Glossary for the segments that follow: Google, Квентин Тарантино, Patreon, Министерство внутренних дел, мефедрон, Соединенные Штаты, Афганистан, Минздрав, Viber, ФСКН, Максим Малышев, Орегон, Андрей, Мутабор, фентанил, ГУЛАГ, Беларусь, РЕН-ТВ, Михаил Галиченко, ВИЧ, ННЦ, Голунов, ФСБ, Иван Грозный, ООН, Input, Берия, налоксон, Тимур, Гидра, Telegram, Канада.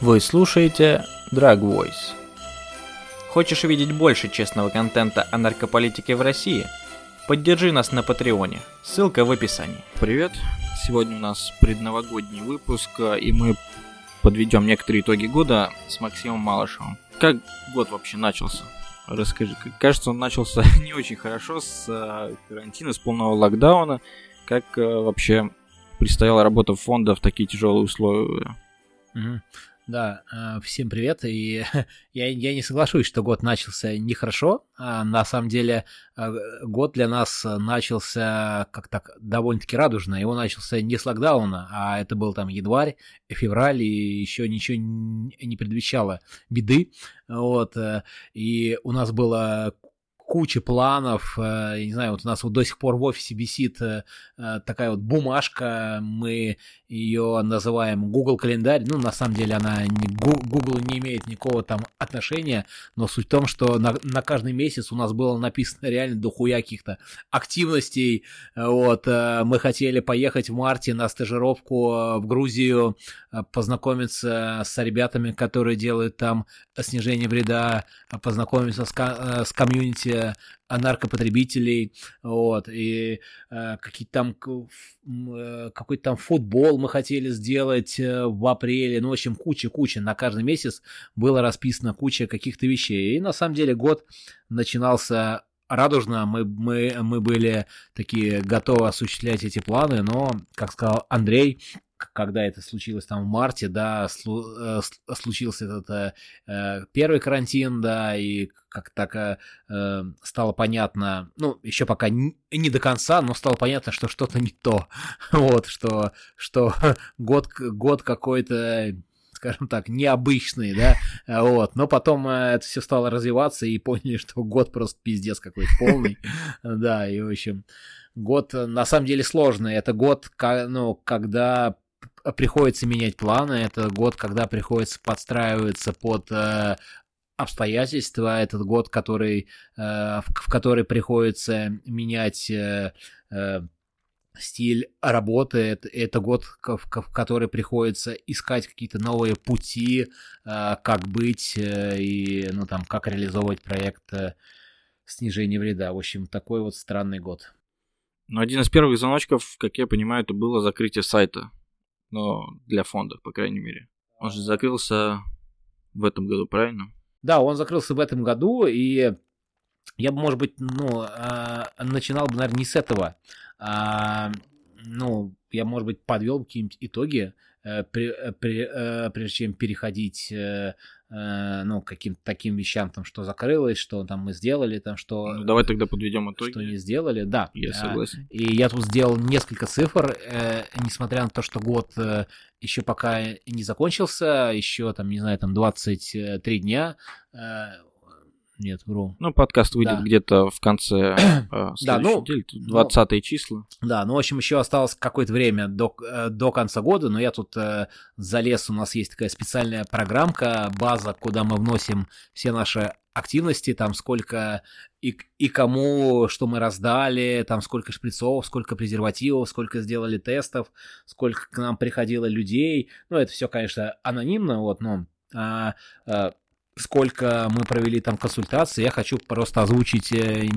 Вы слушаете Drag Voice. Хочешь видеть больше честного контента о наркополитике в России? Поддержи нас на Патреоне. Ссылка в описании. Привет. Сегодня у нас предновогодний выпуск, и мы подведем некоторые итоги года с Максимом Малышевым. Как год вообще начался? Расскажи. Кажется, он начался не очень хорошо с карантина, с полного локдауна. Как вообще предстояла работа фонда в такие тяжелые условия? Да, всем привет, и я не соглашусь, что год начался нехорошо, на самом деле год для нас начался как-то довольно-таки радужно, его начался не с локдауна, а это был там январь, февраль, и еще ничего не предвещало беды, вот, и у нас было куча планов, я не знаю, вот у нас вот до сих пор в офисе висит такая вот бумажка, мы ее называем Google календарь, ну, на самом деле она, Google не имеет никакого там отношения, но суть в том, что на каждый месяц у нас было написано реально дохуя каких-то активностей, вот, мы хотели поехать в марте на стажировку в Грузию, познакомиться с ребятами, которые делают там снижение вреда, познакомиться с комьюнити наркопотребителей, вот, и какой-то там футбол мы хотели сделать в апреле, ну, в общем, куча, на каждый месяц было расписано куча каких-то вещей, и на самом деле год начинался радужно, мы были такие готовы осуществлять эти планы, но, как сказал Андрей, когда это случилось там в марте, да, случился этот первый карантин, да, и как-то стало понятно, ну, еще пока не до конца, но стало понятно, что что-то не то, вот, что год какой-то, скажем так, необычный, да, вот, но потом это все стало развиваться и поняли, что год просто пиздец какой-то полный, да, и, в общем, год на самом деле сложный, это год, ну, когда приходится менять планы, это год, когда приходится подстраиваться под обстоятельства, этот год, в который приходится менять стиль работы, это год, в который приходится искать какие-то новые пути, как быть и, ну, там, как реализовывать проект снижения вреда. В общем, такой вот странный год. Но один из первых звоночков, как я понимаю, это было закрытие сайта. Но для фонда, по крайней мере. Он же закрылся в этом году, правильно? Да, он закрылся в этом году, и я бы, может быть, ну, начинал бы, наверное, не с этого. Ну, я, может быть, подвел какие-нибудь итоги, прежде чем переходить, ну, к каким-то таким вещам, там, что закрылось, что там мы сделали, там, что... Ну, давай тогда подведем итоги. Что не сделали, да. Я согласен. И я тут сделал несколько цифр, несмотря на то, что год еще пока не закончился, еще, там, не знаю, там, 23 дня... Нет, вру. Ну, подкаст выйдет где-то в конце следующей недели, 20-е числа. Да, ну, в общем, еще осталось какое-то время до конца года, но я тут залез, у нас есть такая специальная программка, база, куда мы вносим все наши активности, там сколько и кому, что мы раздали, там сколько шприцов, сколько презервативов, сколько сделали тестов, сколько к нам приходило людей. Ну, это все, конечно, анонимно, вот, но... сколько мы провели там консультаций, я хочу просто озвучить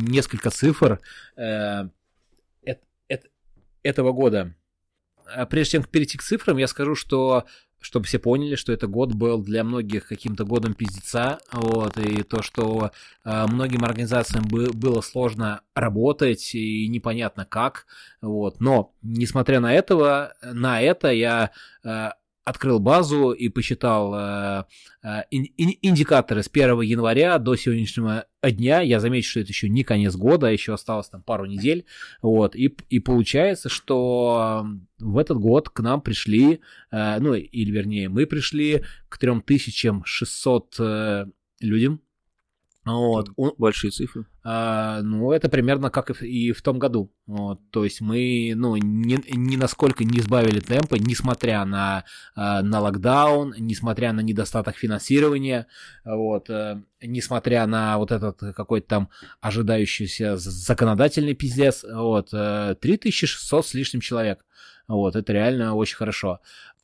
несколько цифр этого года. Прежде чем перейти к цифрам, я скажу, что, чтобы все поняли, что этот год был для многих каким-то годом пиздеца, вот, и то, что многим организациям было сложно работать и непонятно как, вот, но, несмотря на это я... открыл базу и посчитал индикаторы с 1 января до сегодняшнего дня. Я заметил, что это еще не конец года, еще осталось там пару недель. Вот. И получается, что в этот год к нам пришли, ну, или вернее, мы пришли к 3600 людям. Вот. Большие цифры. Ну, это примерно как и в том году. Вот. То есть мы, ну, ни насколько не сбавили темпы, несмотря на локдаун, несмотря на недостаток финансирования, вот, несмотря на вот этот какой-то там ожидающийся законодательный пиздец, вот, 3600 с лишним человек. Вот, это реально очень хорошо.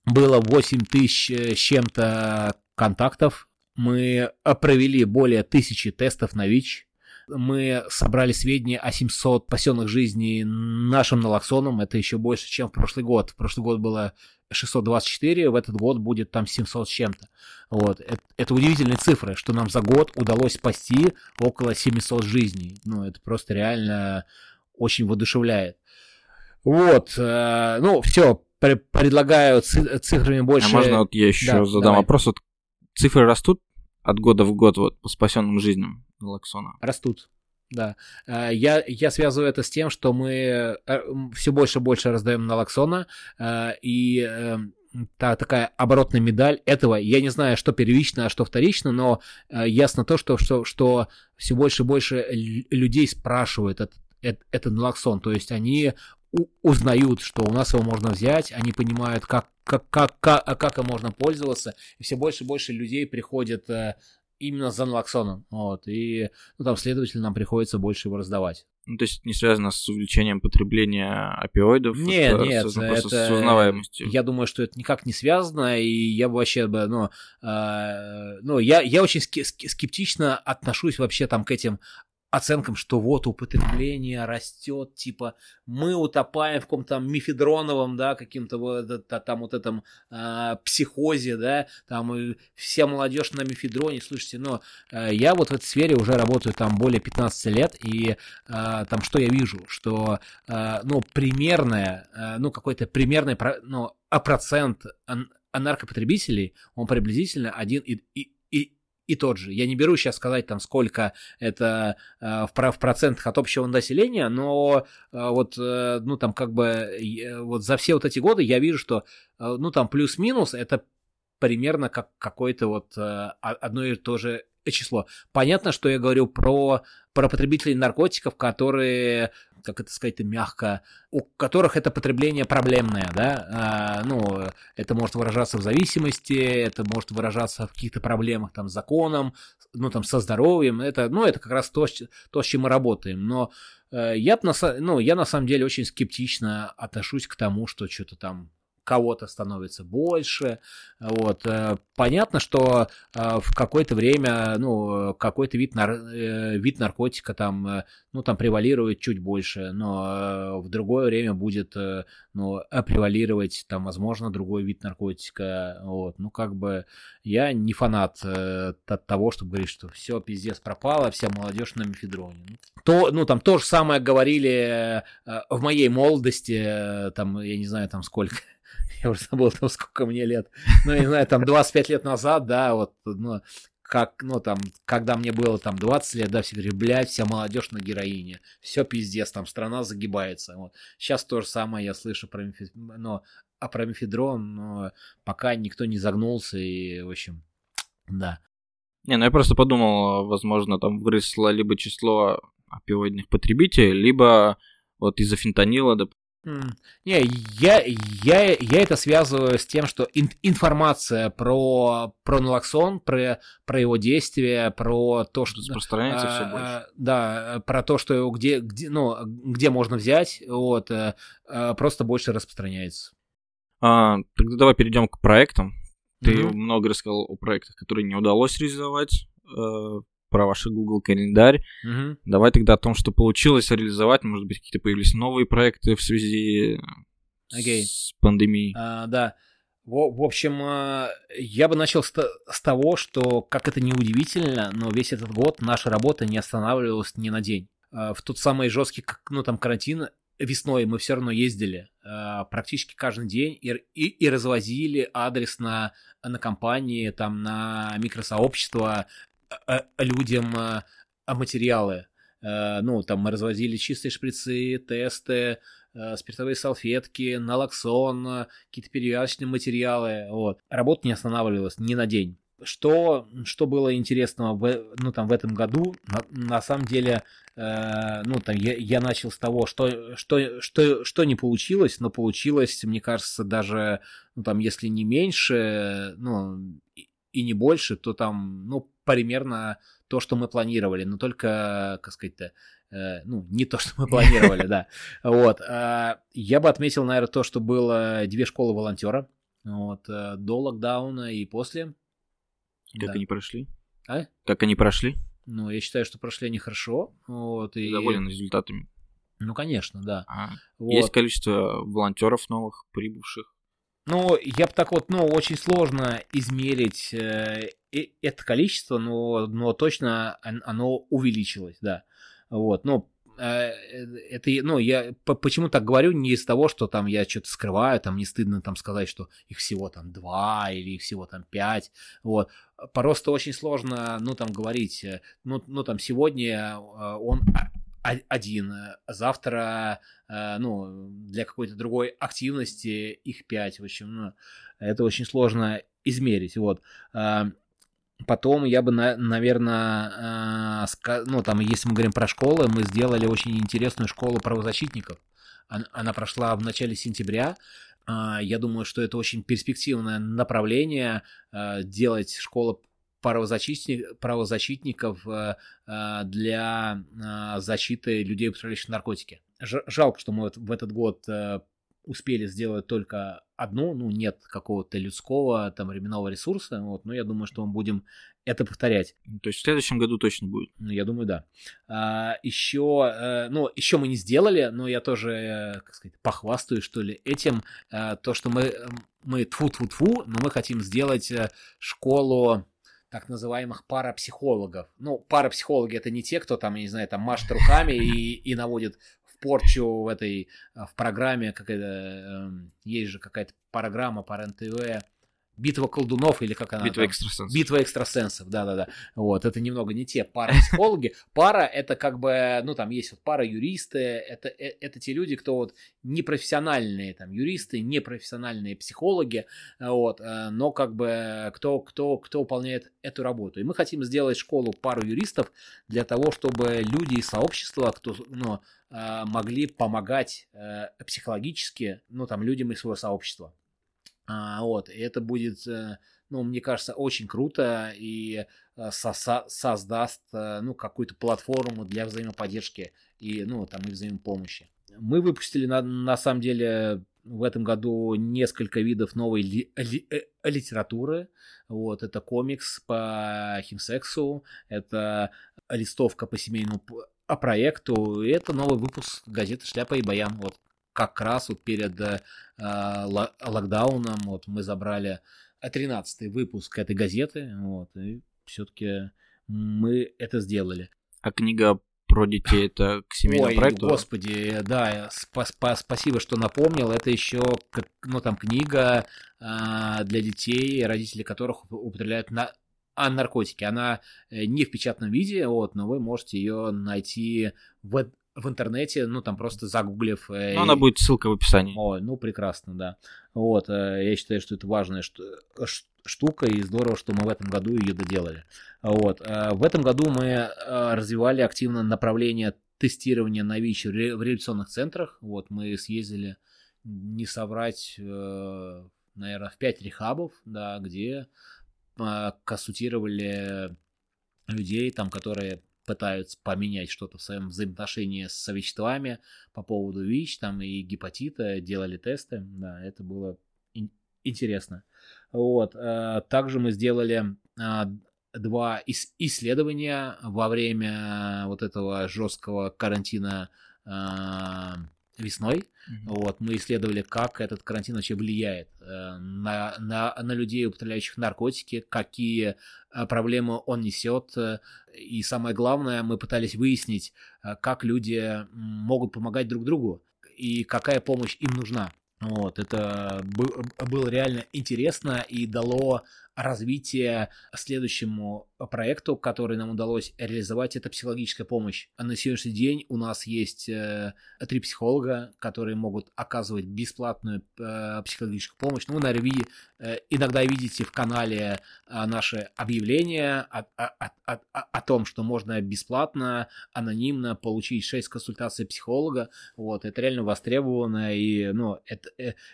было 8000 с чем-то контактов. Мы провели более 1000 тестов на ВИЧ. Мы собрали сведения о 700 спасенных жизней нашим налоксоном. Это еще больше, чем в прошлый год. В прошлый год было 624, в этот год будет там 700 с чем-то. Вот. Это удивительные цифры, что нам за год удалось спасти около 700 жизней. Ну, это просто реально очень воодушевляет. Вот. Ну, все. Предлагаю цифрами больше... А можно вот я еще задам вопрос? Вот цифры растут от года в год вот, по спасенным жизням? Налоксона. Растут, да. Я связываю это с тем, что мы все больше и больше раздаем налоксона, и такая оборотная медаль этого. Я не знаю, что первично, а что вторично, но ясно то, что все больше и больше людей спрашивают этот налоксон. То есть они узнают, что у нас его можно взять, они понимают, как им можно пользоваться, и все больше и больше людей приходят именно за налоксоном, вот, и там, следовательно, нам приходится больше его раздавать. Ну, то есть не связано с увеличением потребления опиоидов? Нет, это с узнаваемостью. Я думаю, что это никак не связано, и я бы вообще, я очень скептично отношусь вообще там к этим оценкам, что вот употребление растет, типа мы утопаем в каком-то мефедроновом, да, каким-то вот этом психозе, да, там вся молодежь на мефедроне, слушайте, но я вот в этой сфере уже работаю там более 15 лет, и там что я вижу, что, процент наркопотребителей, он приблизительно один и тот же. Я не беру сейчас сказать, там, сколько это в процентах от общего населения, но за все вот эти годы я вижу, что, плюс-минус это примерно как какое-то вот одно и то же число. Понятно, что я говорю про потребителей наркотиков, которые, как это сказать-то мягко, у которых это потребление проблемное, да, это может выражаться в зависимости, это может выражаться в каких-то проблемах там с законом, со здоровьем, это как раз то, с чем мы работаем, но я на самом деле очень скептично отношусь к тому, что что-то там кого-то становится больше, вот, понятно, что в какое-то время, какой-то вид наркотика там, превалирует чуть больше, но в другое время будет, превалировать там, возможно, другой вид наркотика, вот, я не фанат от того, чтобы говорить, что все, пиздец, пропало, вся молодежь на мефедроне. То же самое говорили в моей молодости, там, я не знаю, там, сколько... Я уже забыл, там, сколько мне лет. Я не знаю, там, 25 лет назад, да, вот, когда мне было, там, 20 лет, да, все говорили, блядь, вся молодежь на героине, все пиздец, там, страна загибается, вот. Сейчас то же самое я слышу про мефедрон, но пока никто не загнулся, и, в общем, да. Я просто подумал, возможно, там выросло либо число опиоидных потребителей, либо вот из-за фентанила, Я это связываю с тем, что информация про налоксон, про его действие, про то, что распространяется все больше. Да, про то, что его где можно взять, вот, просто больше распространяется. Тогда давай перейдем к проектам. Ты много рассказал о проектах, которые не удалось реализовать, про ваш Google календарь. Давай тогда о том, что получилось реализовать. Может быть, какие-то появились новые проекты в связи с пандемией. Да. В общем, я бы начал с того, что, как это ни удивительно, но весь этот год наша работа не останавливалась ни на день. В тот самый жесткий карантин весной мы все равно ездили практически каждый день и развозили адресно на компании, там, на микросообщества, людям материалы. Там мы развозили чистые шприцы, тесты, спиртовые салфетки, налоксон, какие-то перевязочные материалы. Вот. Работа не останавливалась ни на день. Что было интересного в этом году? На самом деле, я начал с того, что не получилось, но получилось, мне кажется, даже, если не меньше, и не больше, то там, примерно то, что мы планировали, но только, как сказать-то, не то, что мы планировали, да. Вот. Я бы отметил, наверное, то, что было 2 школы волонтера. Вот, до локдауна и после. Как они прошли? А? Как они прошли? Ну, я считаю, что прошли они хорошо. Вот, и... Доволен результатами. Ну, конечно, да. А, вот. Есть количество волонтеров новых, прибывших. Ну, я бы так вот, ну, очень сложно измерить это количество, но точно оно увеличилось, да. Вот, ну, это, ну, я почему так говорю, не из того, что там я что-то скрываю, там не стыдно там сказать, что их всего там 2 или их всего там 5, вот. Просто очень сложно, ну, там говорить, ну, там сегодня он... один, завтра, ну, для какой-то другой активности их 5, в общем, ну, это очень сложно измерить, вот. Потом я бы, наверное, ну, там, если мы говорим про школы, мы сделали очень интересную школу правозащитников, она прошла в начале сентября. Я думаю, что это очень перспективное направление, делать школу правозащитников для защиты людей, употребляющих наркотики. Жалко, что мы вот в этот год успели сделать только одну, ну, нет какого-то людского, там, временного ресурса, вот, но я думаю, что мы будем это повторять. То есть в следующем году точно будет? Ну, я думаю, да. Еще мы не сделали, но я тоже, как сказать, похвастаюсь, что ли, этим, то, что мы тфу-тфу-тфу, но мы хотим сделать школу так называемых парапсихологов. Ну, парапсихологи — это не те, кто там, я не знаю, там машет руками и наводит в порчу в программе, есть же какая-то программа по РЕН-ТВ, «Битва колдунов» или как она? «Битва экстрасенсов». «Битва экстрасенсов», да-да-да. Вот, это немного не те парапсихологи. Пара — это как бы, ну, там есть вот пара-юристы, это те люди, кто вот непрофессиональные там юристы, непрофессиональные психологи, вот, но как бы кто выполняет эту работу. И мы хотим сделать школу пару юристов для того, чтобы люди из сообщества, кто, ну, могли помогать психологически, ну, там, людям из своего сообщества. Вот, и это будет, ну, мне кажется, очень круто и создаст, ну, какую-то платформу для взаимоподдержки и, ну, там, и взаимопомощи. Мы выпустили, на самом деле, в этом году несколько видов новой литературы. Вот, это комикс по химсексу, это листовка по семейному проекту, и это новый выпуск газеты «Шляпа и Баян». Вот. Как раз вот перед локдауном вот мы забрали 13-й выпуск этой газеты, вот, и все-таки мы это сделали. А книга про детей — это к семейному проекту? Ой, господи, да, спасибо, что напомнил. Это еще, ну, там, книга для детей, родители которых употребляют наркотики. Она не в печатном виде, вот, но вы можете ее найти в интернете, ну, там, просто загуглив. Ну, она будет, ссылка в описании. Ой, ну, прекрасно, да. Вот, я считаю, что это важная штука, и здорово, что мы в этом году ее доделали. Вот, в этом году мы развивали активно направление тестирования на ВИЧ в реабилитационных центрах. Вот, мы съездили, не соврать, наверное, в 5 рехабов, да, где консультировали людей, там, которые пытаются поменять что-то в своем взаимоотношении с веществами по поводу ВИЧ, там, и гепатита, делали тесты, да, это было интересно. Вот, также мы сделали 2 исследования во время вот этого жесткого карантина весной. Mm-hmm. Вот, мы исследовали, как этот карантин вообще влияет на людей, употребляющих наркотики, какие проблемы он несет. И самое главное, мы пытались выяснить, как люди могут помогать друг другу и какая помощь им нужна. Вот, это было реально интересно и дало развитие следующему проекту, который нам удалось реализовать, это психологическая помощь. А на сегодняшний день у нас есть 3 психолога, которые могут оказывать бесплатную психологическую помощь. Ну, вы, наверное, иногда видите в канале наше объявление о том, что можно бесплатно, анонимно получить 6 консультаций психолога. Вот, это реально востребовано, и, ну,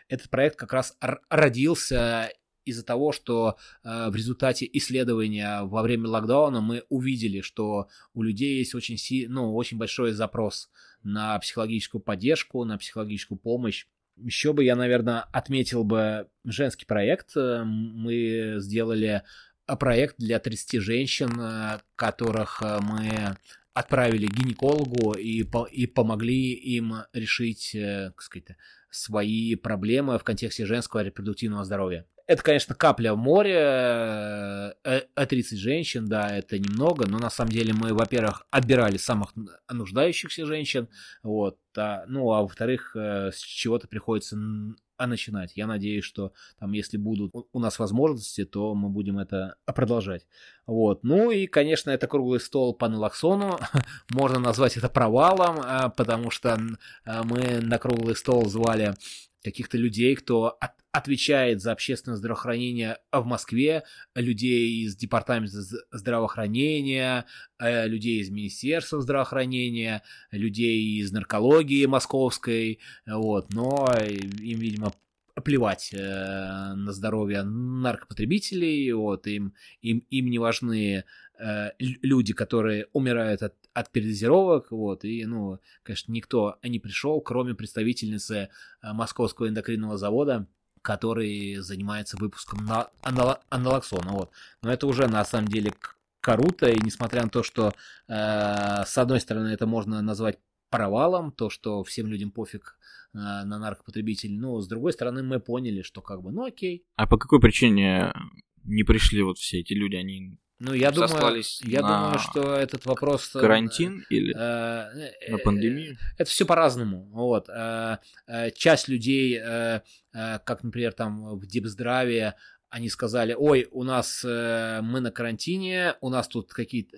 этот проект как раз родился из-за того, что в результате исследования во время локдауна мы увидели, что у людей есть очень, ну, очень большой запрос на психологическую поддержку, на психологическую помощь. Еще бы я, наверное, отметил бы женский проект. Мы сделали проект для 30 женщин, которых мы отправили к гинекологу и помогли им решить, как сказать, свои проблемы в контексте женского репродуктивного здоровья. Это, конечно, капля в море, 30 женщин, да, это немного, но на самом деле мы, во-первых, отбирали самых нуждающихся женщин, вот, а во-вторых, с чего-то приходится начинать. Я надеюсь, что там, если будут у нас возможности, то мы будем это продолжать. Вот. Ну и, конечно, это круглый стол по нелоксону. Можно назвать это провалом, потому что мы на круглый стол звали каких-то людей, кто отвечает за общественное здравоохранение в Москве, людей из департамента здравоохранения, людей из Министерства здравоохранения, людей из наркологии московской, вот, но им, видимо, плевать на здоровье наркопотребителей, вот, им не важны люди, которые умирают от передозировок, вот, и, ну, конечно, никто не пришел, кроме представительницы Московского эндокринного завода, который занимается выпуском аналоксона, вот. Но это уже, на самом деле, круто, и несмотря на то, что, с одной стороны, это можно назвать провалом, то, что всем людям пофиг на наркопотребителей, но, с другой стороны, мы поняли, что, как бы, ну, окей. А по какой причине не пришли вот все эти люди, они... Ну, я думаю, что этот вопрос... Карантин или на пандемию? Это все по-разному. Вот. Часть людей, как, например, там в Депздраве, они сказали, ой, у нас мы на карантине, у нас тут какие-то...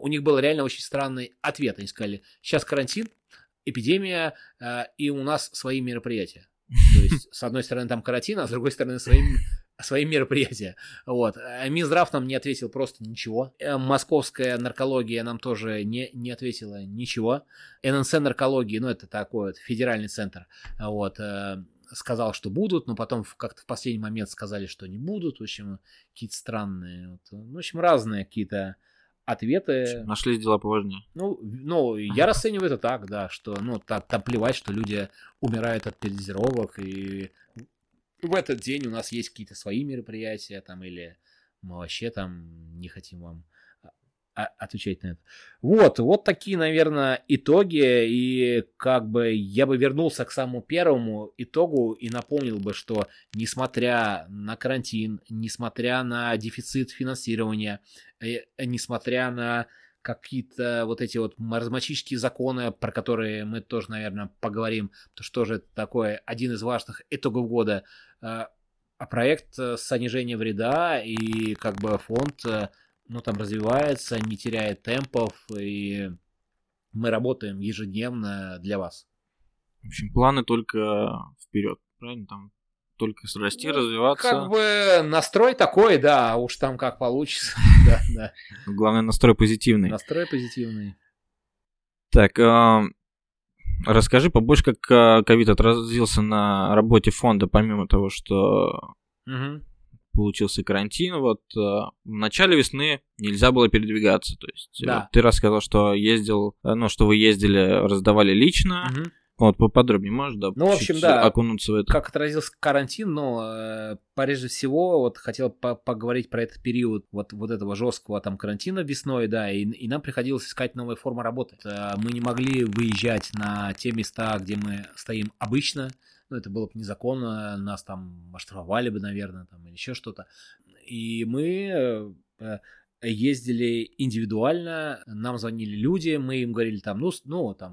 у них был реально очень странный ответ. Они сказали, сейчас карантин, эпидемия, и у нас свои мероприятия. То есть, с одной стороны, там карантин, а с другой стороны, свои мероприятия. Вот. Минздрав нам не ответил просто ничего. Московская наркология нам тоже не ответила ничего. ННЦ наркологии, это такой вот федеральный центр, вот, сказал, что будут, но потом как-то в последний момент сказали, что не будут. В общем, какие-то странные, разные какие-то ответы. Нашлись дела поважнее. Я расцениваю это так, да, что, там плевать, что люди умирают от передозировок, и в этот день у нас есть какие-то свои мероприятия, там, или мы вообще там не хотим вам отвечать на это. Вот такие, наверное, итоги, и как бы я бы вернулся к самому первому итогу и напомнил бы, что несмотря на карантин, несмотря на дефицит финансирования, несмотря на какие-то вот эти вот маразматические законы, про которые мы тоже, наверное, поговорим, то что же это такое, один из важных итогов года, проект снижения вреда, и как бы фонд, там развивается, не теряет темпов, и мы работаем ежедневно для вас. В общем, планы только вперед, правильно? Там только расти, развиваться. Как бы настрой такой, да, уж там как получится. Да. Главное, настрой позитивный. Настрой позитивный. Так, расскажи побольше, как ковид отразился на работе фонда, помимо того, что получился карантин. Вот в начале весны нельзя было передвигаться. То есть да. Ты рассказал, что что вы ездили, раздавали лично. Вот, поподробнее можешь, да, окунуться в это? Как отразился карантин, прежде всего, хотел поговорить про этот период вот этого жесткого там карантина весной, да, и нам приходилось искать новые формы работы. Мы не могли выезжать на те места, где мы стоим обычно, это было бы незаконно, нас там оштрафовали бы, наверное, там, или еще что-то. И мы... ездили индивидуально, нам звонили люди, мы им говорили там,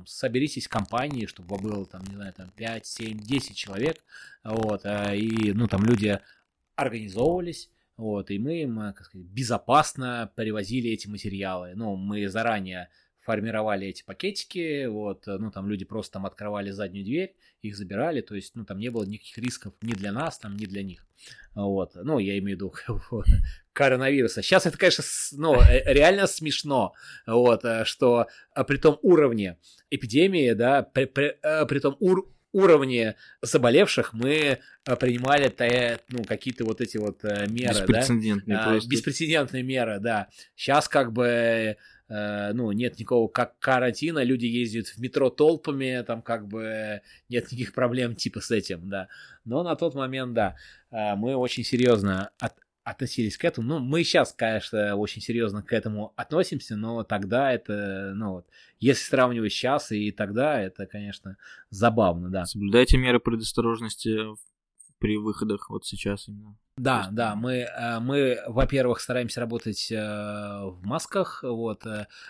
соберитесь в компании, чтобы было там, 5, 7, 10 человек, вот, и, там люди организовывались, вот, и мы им, как сказать, безопасно привозили эти материалы, мы заранее формировали эти пакетики, вот, люди просто там открывали заднюю дверь, их забирали, то есть, там не было никаких рисков ни для нас, там, ни для них, вот, я имею в виду коронавируса. Сейчас это, конечно, реально смешно, вот, что при том уровне эпидемии, да, при том уровне заболевших мы принимали какие-то вот эти вот меры, беспрецедентные меры, да, сейчас как бы ну, нет никакого как карантина, люди ездят в метро толпами, там как бы нет никаких проблем типа с этим, да. Но на тот момент, да, мы очень серьезно относились к этому. Ну, мы сейчас, конечно, очень серьезно к этому относимся, но тогда это, ну, вот, если сравнивать сейчас и тогда, это, конечно, забавно, да. Соблюдайте меры предосторожности при выходах вот сейчас именно. Да, есть... да, мы, во-первых, стараемся работать в масках, вот,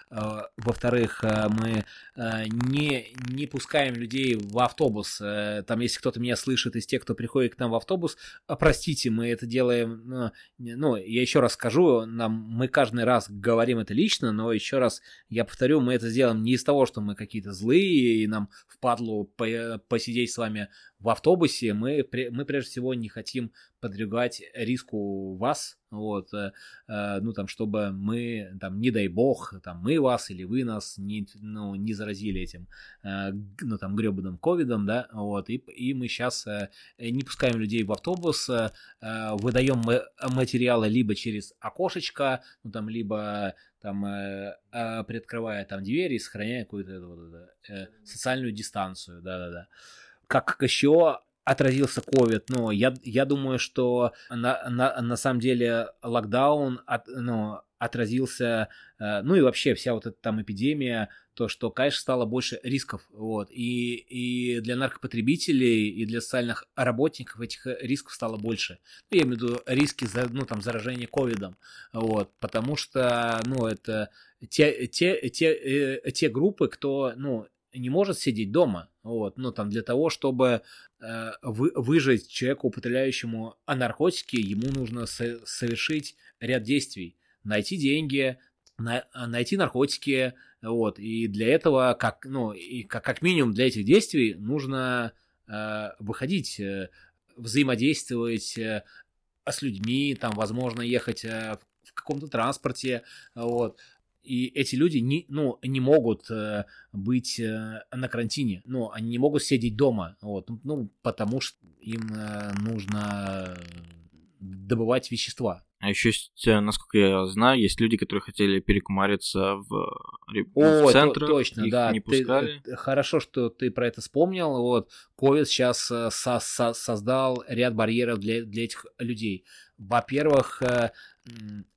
во-вторых, мы не пускаем людей в автобус, там, если кто-то меня слышит из тех, кто приходит к нам в автобус, простите, мы это делаем, ну, я еще раз скажу, мы каждый раз говорим это лично, но еще раз я повторю, мы это сделаем не из того, что мы какие-то злые, и нам впадлу посидеть с вами в автобусе, мы прежде всего не хотим подвергать риску вас, вот, ну, там, чтобы мы, там, не дай бог, там, мы вас или вы нас не заразили этим, ну, там, гребаным ковидом, да, вот, и мы сейчас не пускаем людей в автобус, выдаем материалы либо через окошечко, ну, там, либо, там, приоткрывая, там, двери и сохраняя какую-то социальную дистанцию, да-да-да. Как еще отразился ковид, но я думаю, что на самом деле локдаун отразился, ну и вообще вся вот эта там эпидемия, то, что, конечно, стало больше рисков, вот, и для наркопотребителей, и для социальных работников этих рисков стало больше. Ну, я имею в виду риски, ну, там, заражения ковидом, вот, потому что, ну, это те группы, кто, ну, не может сидеть дома, вот, ну, там, для того, чтобы выжить человеку, употребляющему наркотики, ему нужно совершить ряд действий, найти деньги, найти наркотики, вот, и для этого, как, ну, и как минимум для этих действий нужно выходить, взаимодействовать с людьми, там, возможно, ехать в каком-то транспорте, вот. И эти люди не могут быть на карантине, ну, они не могут сидеть дома, вот, ну, потому что им нужно добывать вещества. А еще есть, насколько я знаю, есть люди, которые хотели перекумариться в центр, точно, их да, не пускали. Хорошо, что ты про это вспомнил. Вот, ковид сейчас создал ряд барьеров для этих людей. Во-первых,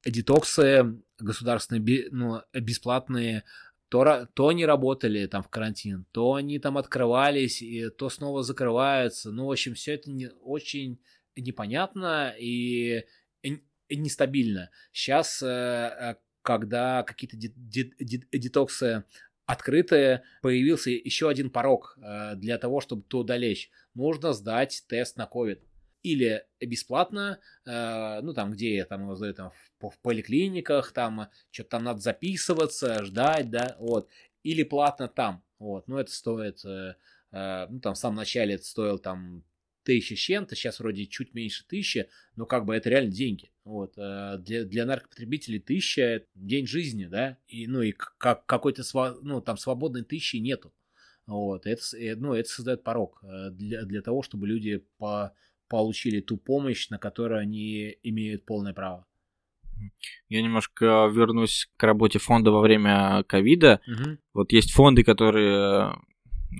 детоксы государственные, ну, бесплатные, то они работали там в карантин, то они там открывались, и то снова закрываются. Ну, в общем, все это очень непонятно и нестабильно. Сейчас, когда какие-то детоксы открытые, появился еще один порог для того, чтобы туда лечь. Нужно сдать тест на ковид. Или бесплатно, ну, там, где я там его сдаю, там, в поликлиниках, там, что-то там надо записываться, ждать, да, вот. Или платно там, вот. Ну, это стоит, ну, там, в самом начале это стоило, там, 1000 с чем-то, сейчас вроде чуть меньше 1000, но как бы это реально деньги. Вот. Для наркопотребителей 1000 – это день жизни, да, и, ну, и как, какой-то, ну, там, свободной 1000 нету. Вот. Это, ну, это создает порог для того, чтобы люди получили ту помощь, на которую они имеют полное право. Я немножко вернусь к работе фонда во время ковида. Угу. Вот есть фонды, которые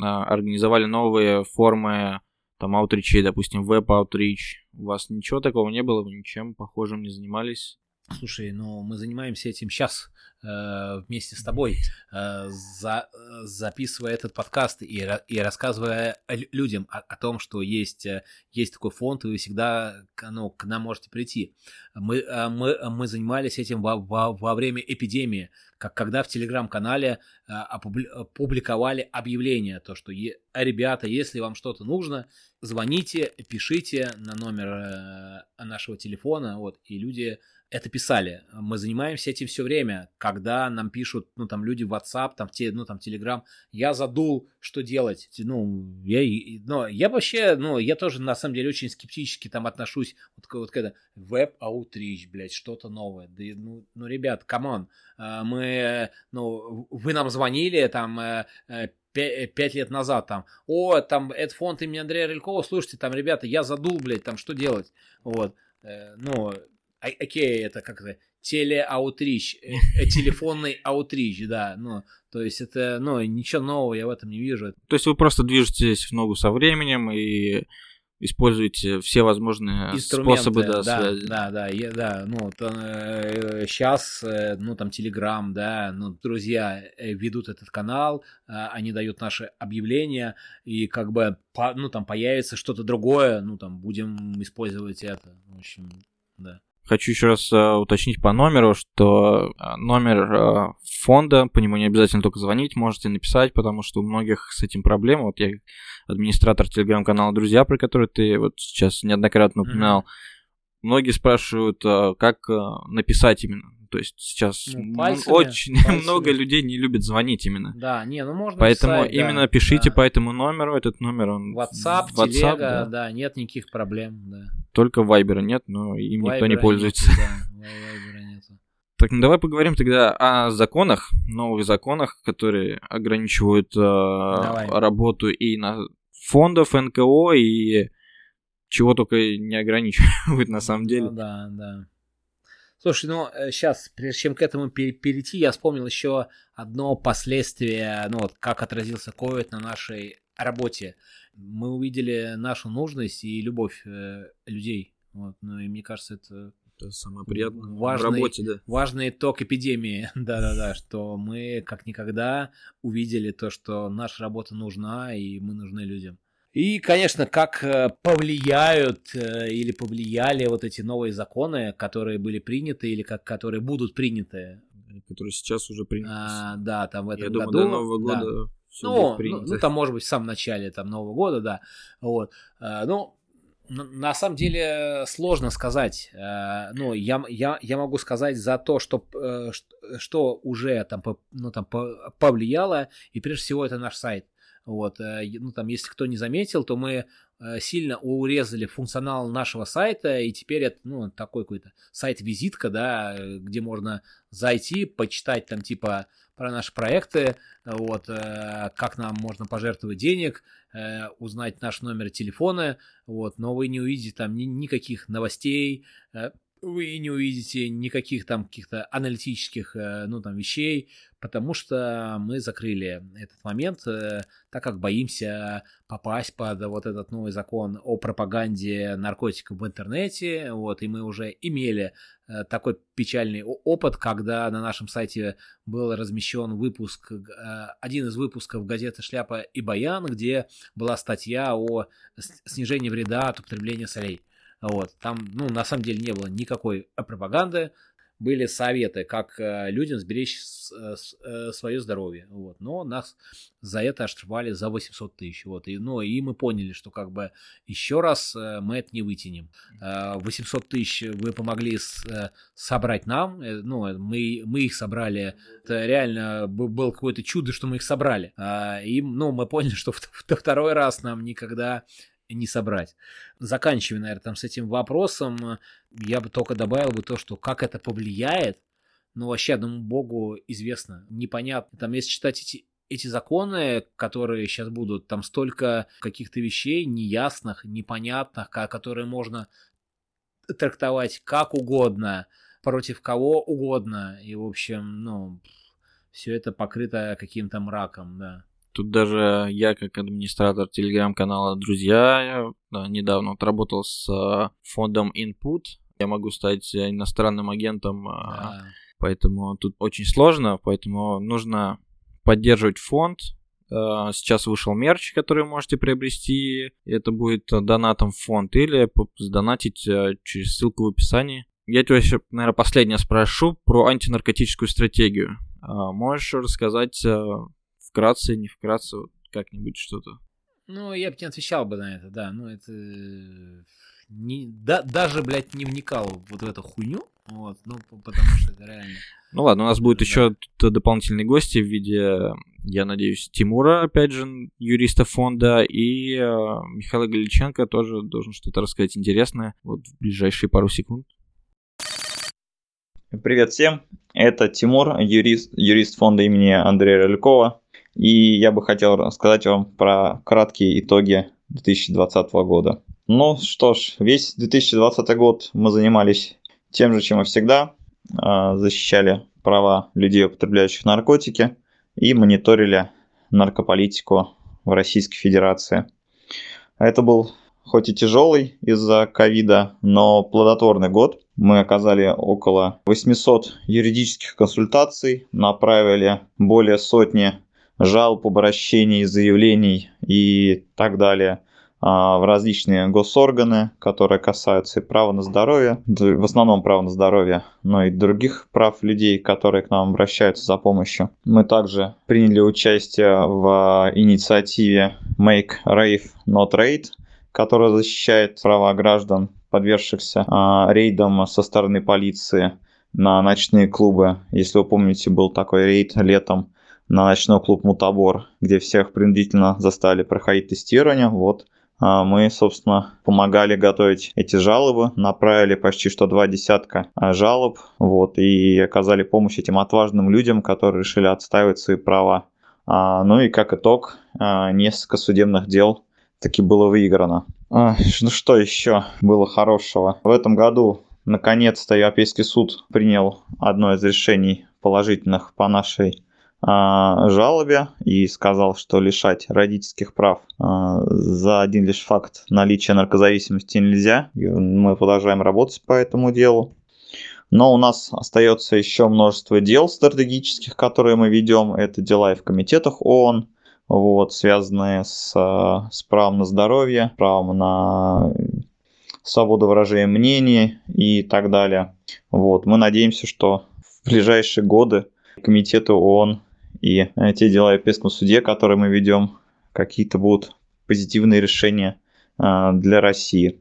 организовали новые формы там аутричей, допустим, веб-аутрич. У вас ничего такого не было? Вы ничем похожим не занимались? Слушай, ну мы занимаемся этим сейчас вместе с тобой, записывая этот подкаст и рассказывая людям о том, что есть такой фонд, и вы всегда, ну, к нам можете прийти. Мы занимались этим во время эпидемии, когда в Телеграм-канале опубликовали объявление, то, что ребята, если вам что-то нужно, звоните, пишите на номер нашего телефона, вот, и люди это писали. Мы занимаемся этим все время, когда нам пишут, ну, там, люди в WhatsApp, там, ну, там, Telegram, я задул, что делать? Ну, я вообще, ну, я тоже, на самом деле, очень скептически там отношусь, вот когда веб-аутрич, блядь, что-то новое. Да, ну, ребят, камон, мы, ну, вы нам звонили, там, 5 лет назад, там, там, это фонд имени Андрея Рылькова, слушайте, там, ребята, я задул, блядь, там, что делать? Вот, ну, Окей, это как-то телеаутрич, телефонный аутрич, да, ну, то есть это, ну, ничего нового я в этом не вижу. То есть вы просто движетесь в ногу со временем и используете все возможные способы, да, связи. Да, ну, сейчас, ну, там, Телеграм, да, ну, друзья ведут этот канал, они дают наши объявления, и как бы, ну, там, появится что-то другое, ну, там, будем использовать это, в общем, да. Хочу еще раз уточнить по номеру, что номер фонда, по нему не обязательно только звонить, можете написать, потому что у многих с этим проблемы. Вот я администратор телеграм-канала «Друзья», про который ты вот сейчас неоднократно упоминал. Многие спрашивают, как написать именно. То есть сейчас пальцами. Много людей не любят звонить именно. Да, не, ну можно поэтому писать, именно пишите по этому номеру, этот номер он... WhatsApp телега, да, нет никаких проблем, да. Только Viber нет, но им Viber никто не пользуется. Так, ну давай поговорим тогда о законах, новых законах, которые ограничивают работу и на фондов, НКО, и чего только не ограничивают на самом деле. Ну, да. Слушай, ну сейчас, прежде чем к этому перейти, я вспомнил еще одно последствие, ну вот как отразился COVID на нашей работе. Мы увидели нашу нужность и любовь людей. Вот, ну и мне кажется, это самое приятное важный, в работе, да. Важный итог эпидемии, да, что мы как никогда увидели то, что наша работа нужна и мы нужны людям. И, конечно, как повлияют или повлияли вот эти новые законы, которые были приняты или которые будут приняты. Которые сейчас уже приняты. Да, там в этом году. Я думаю, до Нового года все будет принято. Ну, там, может быть, в самом начале там, Нового года, да. Вот. Ну, на самом деле сложно сказать. Ну, я могу сказать за то, что уже там, ну, там повлияло, и прежде всего это наш сайт. Вот, ну там, если кто не заметил, то мы сильно урезали функционал нашего сайта, и теперь это, ну, такой какой-то сайт-визитка, да, где можно зайти, почитать там типа про наши проекты, вот, как нам можно пожертвовать денег, узнать наш номер телефона, вот, но вы не увидите там никаких новостей, вы не увидите никаких там каких-то аналитических, ну, там, вещей, потому что мы закрыли этот момент, так как боимся попасть под вот этот новый закон о пропаганде наркотиков в интернете, вот, и мы уже имели такой печальный опыт, когда на нашем сайте был размещен выпуск, один из выпусков газеты «Шляпа и Баян», где была статья о снижении вреда от употребления солей. Вот, там, ну, на самом деле не было никакой пропаганды, были советы, как людям сберечь свое здоровье, вот, но нас за это оштрафовали за 800 тысяч, вот, и, ну, и мы поняли, что как бы еще раз мы это не вытянем, 800 тысяч вы помогли собрать нам, ну, мы их собрали, это реально было какое-то чудо, что мы их собрали, и, ну, мы поняли, что второй раз нам никогда... не собрать. Заканчивая, наверное, там с этим вопросом, я бы только добавил бы то, что как это повлияет, ну, вообще, одному богу известно, непонятно. Там, если читать эти законы, которые сейчас будут, там столько каких-то вещей неясных, непонятных, которые можно трактовать как угодно, против кого угодно, и, в общем, ну, все это покрыто каким-то мраком, да. Тут даже я, как администратор телеграм-канала «Друзья», недавно отработал с фондом Input. Я могу стать иностранным агентом, поэтому тут очень сложно, поэтому нужно поддерживать фонд. Сейчас вышел мерч, который вы можете приобрести. Это будет донатом в фонд или сдонатить через ссылку в описании. Я тебя еще, наверное, последнее спрошу про антинаркотическую стратегию. Можешь рассказать... Вкратце, не вкратце, вот как-нибудь что-то. Ну, я бы не отвечал бы на это, да. Ну, это... Даже, блядь, не вникал вот в эту хуйню. Вот, ну, потому что это реально... Ну, ладно, у нас будут еще дополнительные гости в виде, я надеюсь, Тимура, опять же, юриста фонда, и Михаила Галиченко тоже должен что-то рассказать интересное вот в ближайшие пару секунд. Привет всем, это Тимур, юрист фонда имени Андрея Рылькова. И я бы хотел рассказать вам про краткие итоги 2020 года. Ну что ж, весь 2020 год мы занимались тем же, чем и всегда, защищали права людей, употребляющих наркотики, и мониторили наркополитику в Российской Федерации. Это был хоть и тяжелый из-за ковида, но плодотворный год. Мы оказали около 800 юридических консультаций, направили более сотни жалоб, обращений, заявлений и так далее в различные госорганы, которые касаются и права на здоровье, в основном права на здоровье, но и других прав людей, которые к нам обращаются за помощью. Мы также приняли участие в инициативе Make Rave Not Raid, которая защищает права граждан, подвергшихся рейдам со стороны полиции на ночные клубы. Если вы помните, был такой рейд летом на ночной клуб «Мутабор», где всех принудительно заставили проходить тестирование. Вот мы, собственно, помогали готовить эти жалобы, направили почти что 20 жалоб, вот, и оказали помощь этим отважным людям, которые решили отстаивать свои права. Ну и как итог, несколько судебных дел таки было выиграно. Ну что еще было хорошего? В этом году, наконец-то, Европейский суд принял одно из решений положительных по нашей жалобе и сказал, что лишать родительских прав за один лишь факт наличия наркозависимости нельзя. Мы продолжаем работать по этому делу. Но у нас остается еще множество дел стратегических, которые мы ведем. Это дела и в комитетах ООН, вот, связанные с правом на здоровье, правом на свободу выражения мнений и так далее. Вот, мы надеемся, что в ближайшие годы комитеты ООН и те дела в Европейском суде, которые мы ведем, какие-то будут позитивные решения для России.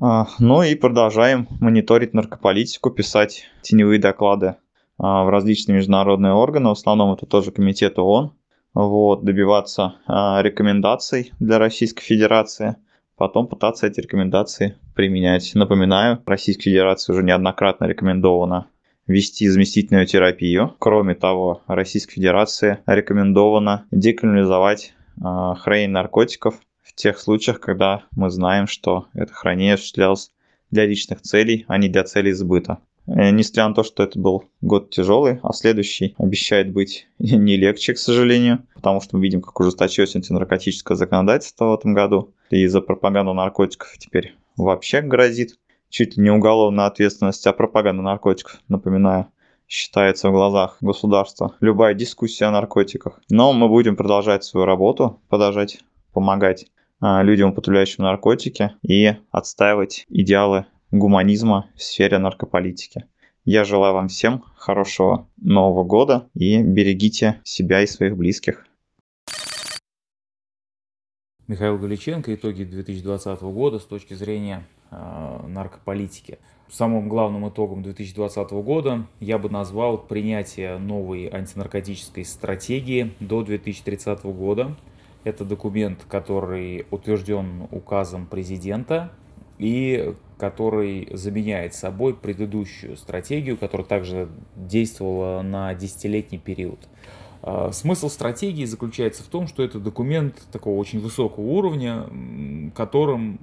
Ну и продолжаем мониторить наркополитику, писать теневые доклады в различные международные органы, в основном это тоже комитет ООН, вот, добиваться рекомендаций для Российской Федерации, потом пытаться эти рекомендации применять. Напоминаю, Российская Федерация уже неоднократно рекомендована вести заместительную терапию. Кроме того, Российской Федерации рекомендовано декриминализовать хранение наркотиков в тех случаях, когда мы знаем, что это хранение осуществлялось для личных целей, а не для целей сбыта. Несмотря на то, что это был год тяжелый, а следующий обещает быть не легче, к сожалению, потому что мы видим, как ужесточилось антинаркотическое законодательство в этом году, и за пропаганду наркотиков теперь вообще грозит чуть ли не уголовная ответственность, а пропаганда наркотиков, напоминаю, считается в глазах государства. Любая дискуссия о наркотиках. Но мы будем продолжать свою работу, продолжать помогать людям, употребляющим наркотики, и отстаивать идеалы гуманизма в сфере наркополитики. Я желаю вам всем хорошего Нового года и берегите себя и своих близких. Михаил Галиченко. Итоги 2020 года с точки зрения наркополитики. Самым главным итогом 2020 года я бы назвал принятие новой антинаркотической стратегии до 2030 года. Это документ, который утвержден указом президента и который заменяет собой предыдущую стратегию, которая также действовала на десятилетний период. Смысл стратегии заключается в том, что это документ такого очень высокого уровня, которым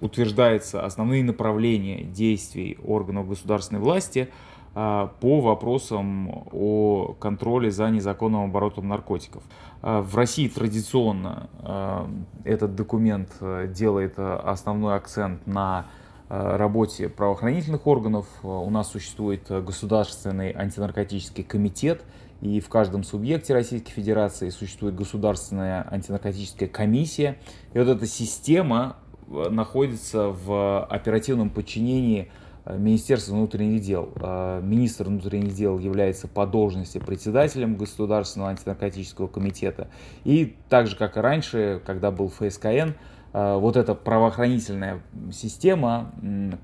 утверждаются основные направления действий органов государственной власти по вопросам о контроле за незаконным оборотом наркотиков. В России традиционно этот документ делает основной акцент на работе правоохранительных органов. У нас существует Государственный антинаркотический комитет, и в каждом субъекте Российской Федерации существует Государственная антинаркотическая комиссия. И вот эта система находится в оперативном подчинении Министерства внутренних дел. Министр внутренних дел является по должности председателем Государственного антинаркотического комитета. И так же, как и раньше, когда был ФСКН, вот эта правоохранительная система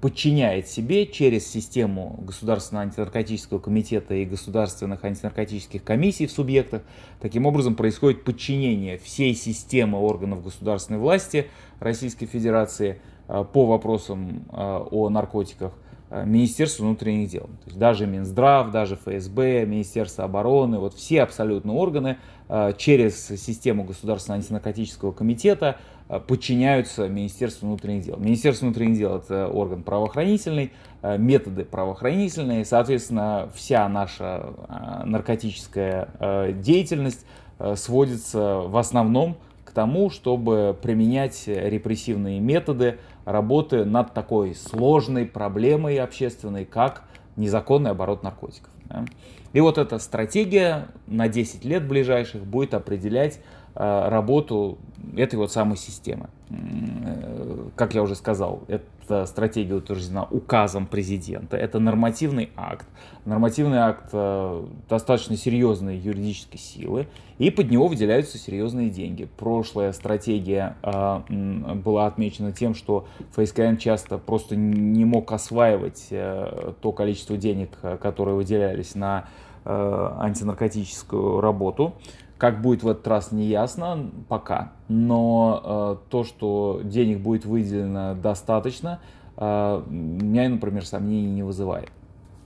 подчиняет себе через систему Государственного антинаркотического комитета и государственных антинаркотических комиссий в субъектах. Таким образом, происходит подчинение всей системы органов государственной власти Российской Федерации по вопросам о наркотиках Министерству внутренних дел. То есть даже Минздрав, даже ФСБ, Министерство обороны, вот все абсолютно органы через систему Государственного антинаркотического комитета подчиняются Министерству внутренних дел. Министерство внутренних дел — это орган правоохранительный, методы правоохранительные, соответственно, вся наша наркотическая деятельность сводится в основном к тому, чтобы применять репрессивные методы работы над такой сложной проблемой общественной, как незаконный оборот наркотиков. И вот эта стратегия на 10 лет ближайших будет определять работу этой вот самой системы. Как я уже сказал, эта стратегия утверждена указом президента. Это нормативный акт. Нормативный акт достаточно серьезной юридической силы, и под него выделяются серьезные деньги. Прошлая стратегия была отмечена тем, что ФСКН часто просто не мог осваивать то количество денег, которые выделялись на антинаркотическую работу. Как будет в этот раз, не ясно пока, но то, что денег будет выделено достаточно, меня, например, сомнений не вызывает.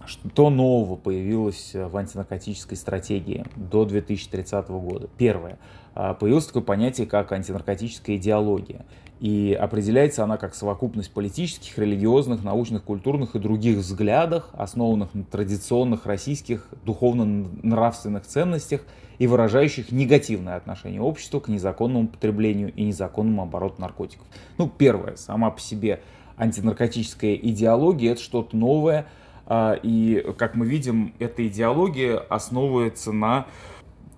Что нового появилось в антинаркотической стратегии до 2030 года? Первое. Появилось такое понятие, как антинаркотическая идеология. И определяется она как совокупность политических, религиозных, научных, культурных и других взглядов, основанных на традиционных российских духовно-нравственных ценностях и выражающих негативное отношение общества к незаконному потреблению и незаконному обороту наркотиков. Ну, первое. Сама по себе антинаркотическая идеология — это что-то новое. И, как мы видим, эта идеология основывается на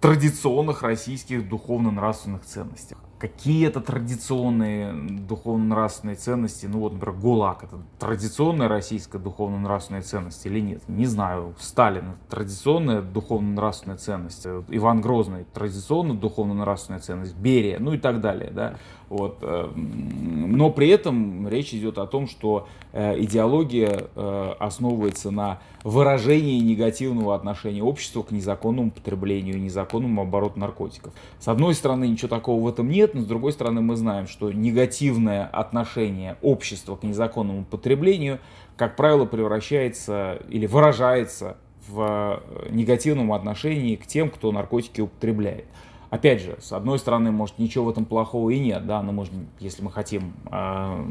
традиционных российских духовно-нравственных ценностях. Какие это традиционные духовно-нравственные ценности? Ну вот, например, ГУЛАГ — это традиционная российская духовно-нравственная ценность или нет? Не знаю. Сталин — это традиционная духовно-нравственная ценность. Иван Грозный — традиционная духовно-нравственная ценность. Берия, ну и так далее, да? Вот. Но при этом речь идет о том, что идеология основывается на выражении негативного отношения общества к незаконному потреблению и незаконному обороту наркотиков. С одной стороны, ничего такого в этом нет, но с другой стороны, мы знаем, что негативное отношение общества к незаконному потреблению, как правило, превращается или выражается в негативном отношении к тем, кто наркотики употребляет. Опять же, с одной стороны, может, ничего в этом плохого и нет, да, но, может, если мы хотим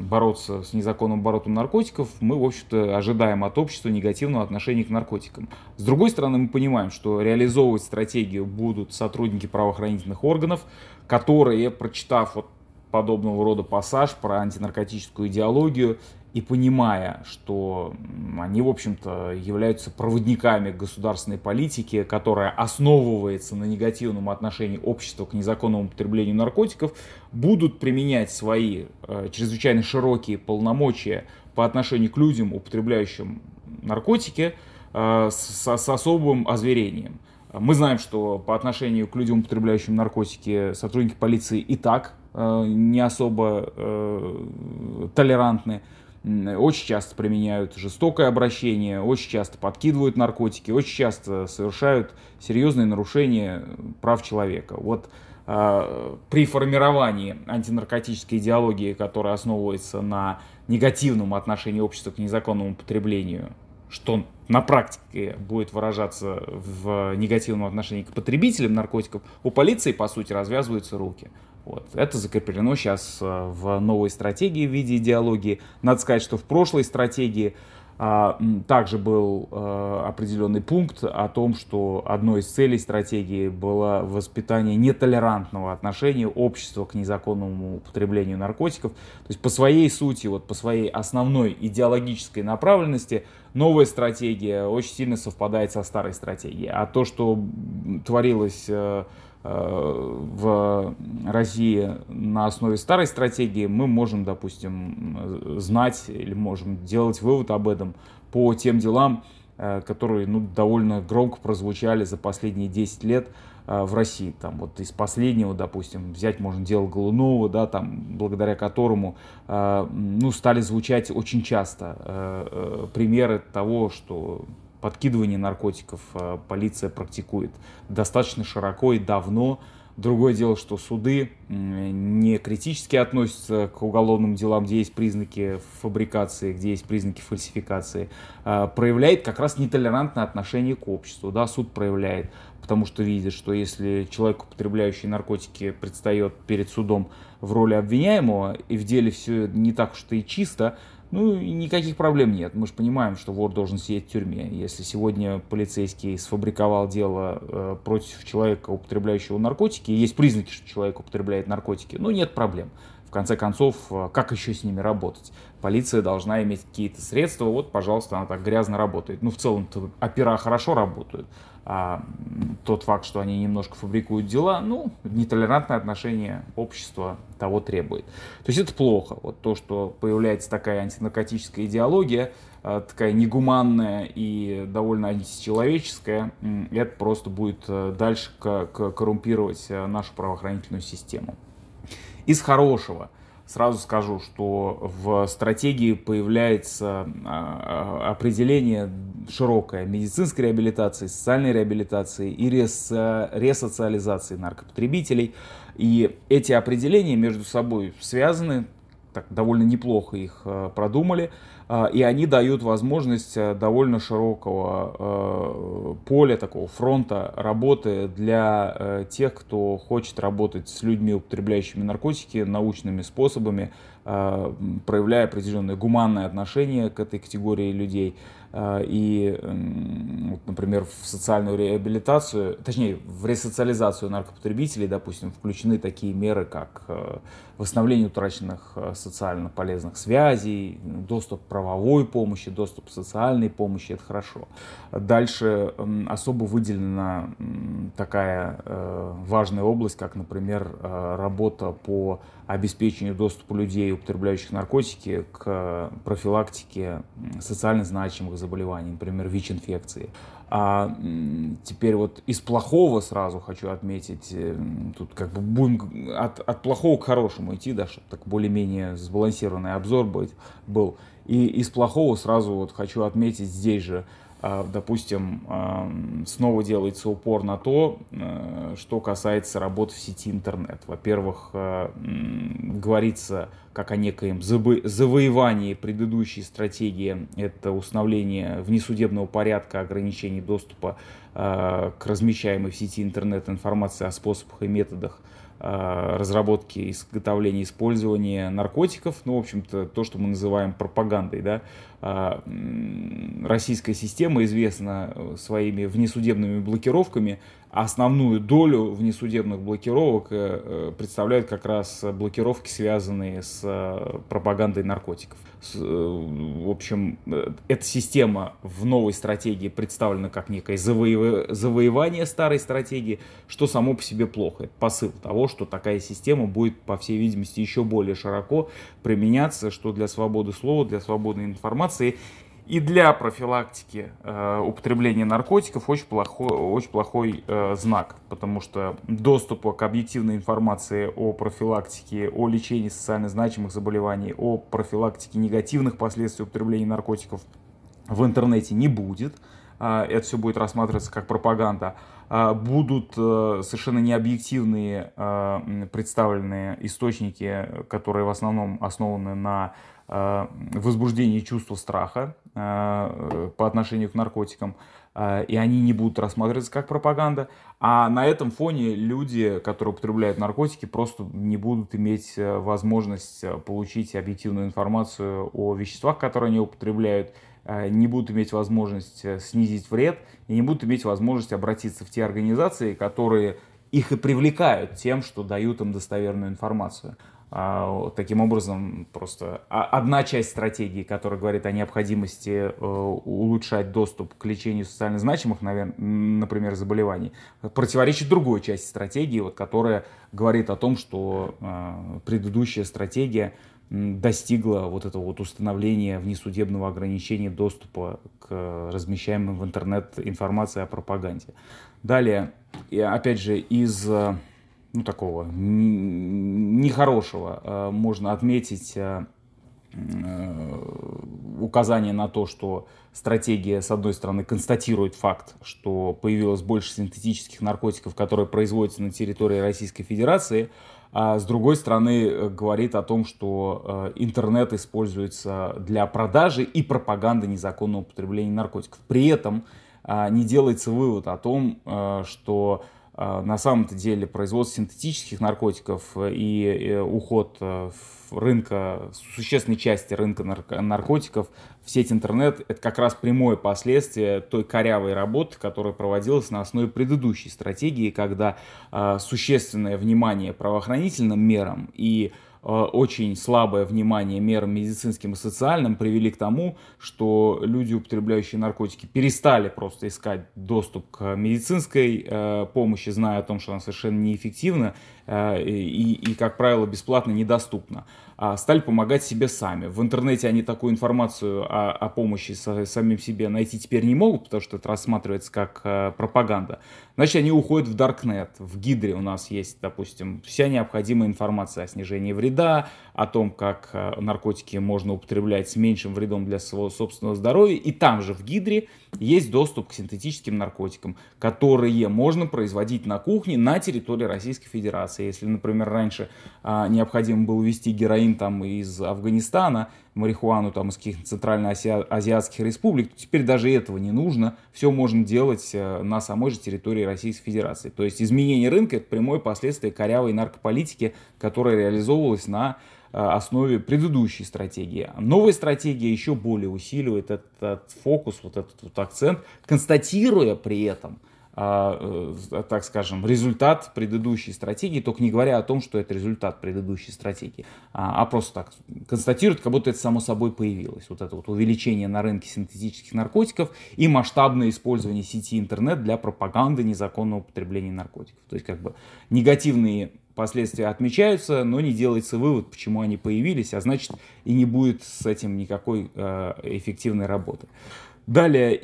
бороться с незаконным оборотом наркотиков, мы, в общем-то, ожидаем от общества негативного отношения к наркотикам. С другой стороны, мы понимаем, что реализовывать стратегию будут сотрудники правоохранительных органов, которые, прочитав вот подобного рода пассаж про антинаркотическую идеологию и понимая, что они, в общем-то, являются проводниками государственной политики, которая основывается на негативном отношении общества к незаконному потреблению наркотиков, будут применять свои чрезвычайно широкие полномочия по отношению к людям, употребляющим наркотики, с особым озверением. Мы знаем, что по отношению к людям, употребляющим наркотики, сотрудники полиции и так не особо толерантны. Очень часто применяют жестокое обращение, очень часто подкидывают наркотики, очень часто совершают серьезные нарушения прав человека. Вот при формировании антинаркотической идеологии, которая основывается на негативном отношении общества к незаконному потреблению, что на практике будет выражаться в негативном отношении к потребителям наркотиков, у полиции, по сути, развязываются руки. Вот. Это закреплено сейчас в новой стратегии в виде идеологии. Надо сказать, что в прошлой стратегии также был определенный пункт о том, что одной из целей стратегии было воспитание нетолерантного отношения общества к незаконному употреблению наркотиков. То есть по своей сути, вот по своей основной идеологической направленности, новая стратегия очень сильно совпадает со старой стратегией. А то, что творилось в России на основе старой стратегии, мы можем, допустим, знать или можем делать вывод об этом по тем делам, которые, ну, довольно громко прозвучали за последние 10 лет в России. Там вот из последнего, допустим, взять можно дело Голунова, да, там, благодаря которому стали звучать очень часто примеры того, что подкидывание наркотиков полиция практикует достаточно широко и давно, Другое дело, что суды не критически относятся к уголовным делам, где есть признаки фабрикации, где есть признаки фальсификации. Проявляет как раз нетолерантное отношение к обществу. Да, суд проявляет, потому что видит, что если человек, употребляющий наркотики, предстает перед судом в роли обвиняемого, и в деле все не так уж и чисто, ну, никаких проблем нет. Мы же понимаем, что вор должен сидеть в тюрьме. Если сегодня полицейский сфабриковал дело против человека, употребляющего наркотики, и есть признаки, что человек употребляет наркотики, ну, нет проблем. В конце концов, как еще с ними работать? Полиция должна иметь какие-то средства. Вот, пожалуйста, она так грязно работает. Ну, в целом-то опера хорошо работают. А тот факт, что они немножко фабрикуют дела, ну, нетолерантное отношение общества того требует. То есть это плохо. Вот то, что появляется такая антинаркотическая идеология, такая негуманная и довольно античеловеческая, это просто будет дальше коррумпировать нашу правоохранительную систему. Из хорошего. Сразу скажу, что в стратегии появляется определение широкое медицинской реабилитации, социальной реабилитации и ресоциализации наркопотребителей. И эти определения между собой связаны, так довольно неплохо их продумали, и они дают возможность довольно широкого поля, такого фронта работы для тех, кто хочет работать с людьми, употребляющими наркотики, научными способами, проявляя определенное гуманное отношение к этой категории людей. И, например, в социальную реабилитацию, точнее, в ресоциализацию наркопотребителей, допустим, включены такие меры, как восстановление утраченных социально полезных связей, доступ к правовой помощи, доступ к социальной помощи, это хорошо. Дальше особо выделена такая важная область, как, например, работа по обеспечению доступа людей, употребляющих наркотики, к профилактике социально значимых заболеваний, например, ВИЧ-инфекции. А теперь вот из плохого сразу хочу отметить, тут как бы будем от плохого к хорошему идти, да, чтобы так более-менее сбалансированный обзор был. И из плохого сразу вот хочу отметить здесь же, допустим, снова делается упор на то, что касается работы в сети интернет. Во-первых, говорится как о некоем завоевании предыдущей стратегии. Это установление внесудебного порядка ограничений доступа к размещаемой в сети интернет информации о способах и методах разработки, изготовления, использования наркотиков, ну, в общем-то, то, что мы называем пропагандой, да, российская система известна своими внесудебными блокировками. Основную долю внесудебных блокировок представляют как раз блокировки, связанные с пропагандой наркотиков. В общем, эта система в новой стратегии представлена как некое завоевание старой стратегии, что само по себе плохо. Это посыл того, что такая система будет, по всей видимости, еще более широко применяться, что для свободы слова, для свободной информации и для профилактики употребления наркотиков очень плохой знак, потому что доступа к объективной информации о профилактике, о лечении социально значимых заболеваний, о профилактике негативных последствий употребления наркотиков в интернете не будет. Это все будет рассматриваться как пропаганда. Будут совершенно необъективные представленные источники, которые в основном основаны на возбуждение чувства страха по отношению к наркотикам, и они не будут рассматриваться как пропаганда. А на этом фоне люди, которые употребляют наркотики, просто не будут иметь возможность получить объективную информацию о веществах, которые они употребляют, не будут иметь возможность снизить вред и не будут иметь возможность обратиться в те организации, которые их и привлекают тем, что дают им достоверную информацию. Таким образом, просто одна часть стратегии, которая говорит о необходимости улучшать доступ к лечению социально значимых, например, заболеваний, противоречит другой части стратегии, вот, которая говорит о том, что предыдущая стратегия достигла вот этого вот установления внесудебного ограничения доступа к размещаемой в интернет информации о пропаганде. Далее, опять же, из ну, такого нехорошего можно отметить указание на то, что стратегия, с одной стороны, констатирует факт, что появилось больше синтетических наркотиков, которые производятся на территории Российской Федерации, а с другой стороны, говорит о том, что интернет используется для продажи и пропаганды незаконного употребления наркотиков. При этом не делается вывод о том, что на самом-то деле производство синтетических наркотиков и уход рынка, существенной части рынка наркотиков в сеть интернет — это как раз прямое последствие той корявой работы, которая проводилась на основе предыдущей стратегии, когда существенное внимание правоохранительным мерам и очень слабое внимание мерам медицинским и социальным привели к тому, что люди, употребляющие наркотики, перестали просто искать доступ к медицинской помощи, зная о том, что она совершенно неэффективна и, как правило, бесплатно недоступна. Стали помогать себе сами. В интернете они такую информацию о помощи самим себе найти теперь не могут, потому что это рассматривается как пропаганда. Значит, они уходят в Даркнет. В Гидре у нас есть, допустим, вся необходимая информация о снижении вреда, о том, как наркотики можно употреблять с меньшим вредом для своего собственного здоровья. И там же в Гидре есть доступ к синтетическим наркотикам, которые можно производить на кухне на территории Российской Федерации. Если, например, раньше необходимо было везти героин там из Афганистана, марихуану там из каких-то центральноазиатских республик, то теперь даже этого не нужно. Все можно делать на самой же территории Российской Федерации. То есть изменение рынка — это прямое последствие корявой наркополитики, которая реализовывалась на основе предыдущей стратегии. Новая стратегия еще более усиливает этот фокус, вот этот вот акцент, констатируя при этом, так скажем, результат предыдущей стратегии, только не говоря о том, что это результат предыдущей стратегии, а просто так констатирует, как будто это само собой появилось. Вот это вот увеличение на рынке синтетических наркотиков и масштабное использование сети интернет для пропаганды незаконного употребления наркотиков. То есть как бы негативные последствия отмечаются, но не делается вывод, почему они появились, а значит и не будет с этим никакой эффективной работы. Далее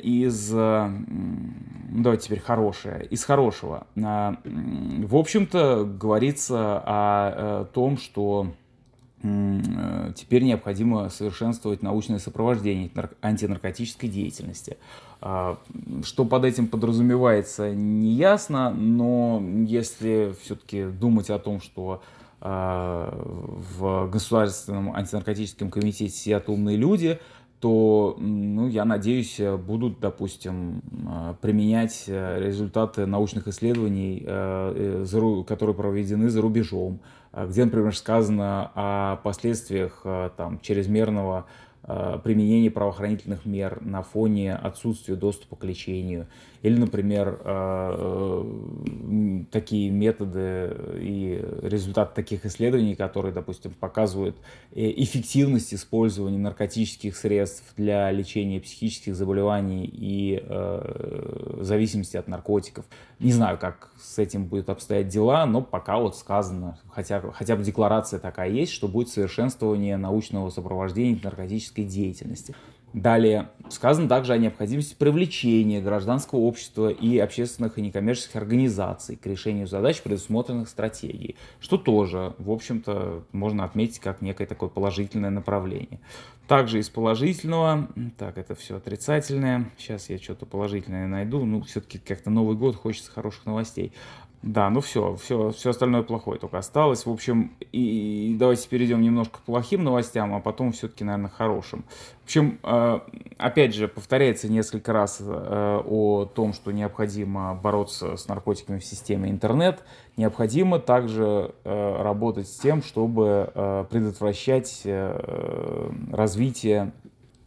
давайте теперь хорошее. Из хорошего. В общем-то, говорится о том, что теперь необходимо совершенствовать научное сопровождение антинаркотической деятельности. Что под этим подразумевается, неясно, но если все-таки думать о том, что в Государственном антинаркотическом комитете сидят умные люди, то, я надеюсь, будут, допустим, применять результаты научных исследований, которые проведены за рубежом, где, например, сказано о последствиях там чрезмерного применения правоохранительных мер на фоне отсутствия доступа к лечению. Или, например, такие методы и результаты таких исследований, которые, допустим, показывают эффективность использования наркотических средств для лечения психических заболеваний и зависимости от наркотиков. Не знаю, как с этим будут обстоять дела, но пока вот сказано, хотя бы декларация такая есть, что будет совершенствование научного сопровождения наркотической деятельности. Далее сказано также о необходимости привлечения гражданского общества и общественных и некоммерческих организаций к решению задач, предусмотренных стратегией, что тоже, в общем-то, можно отметить как некое такое положительное направление. Также из положительного, так, это все отрицательное, сейчас я что-то положительное найду, все-таки как-то Новый год, хочется хороших новостей. Да, все остальное плохое только осталось. В общем, и давайте перейдем немножко к плохим новостям, а потом все-таки, наверное, хорошим. В общем, опять же, повторяется несколько раз о том, что необходимо бороться с наркотиками в системе интернет. Необходимо также работать с тем, чтобы предотвращать развитие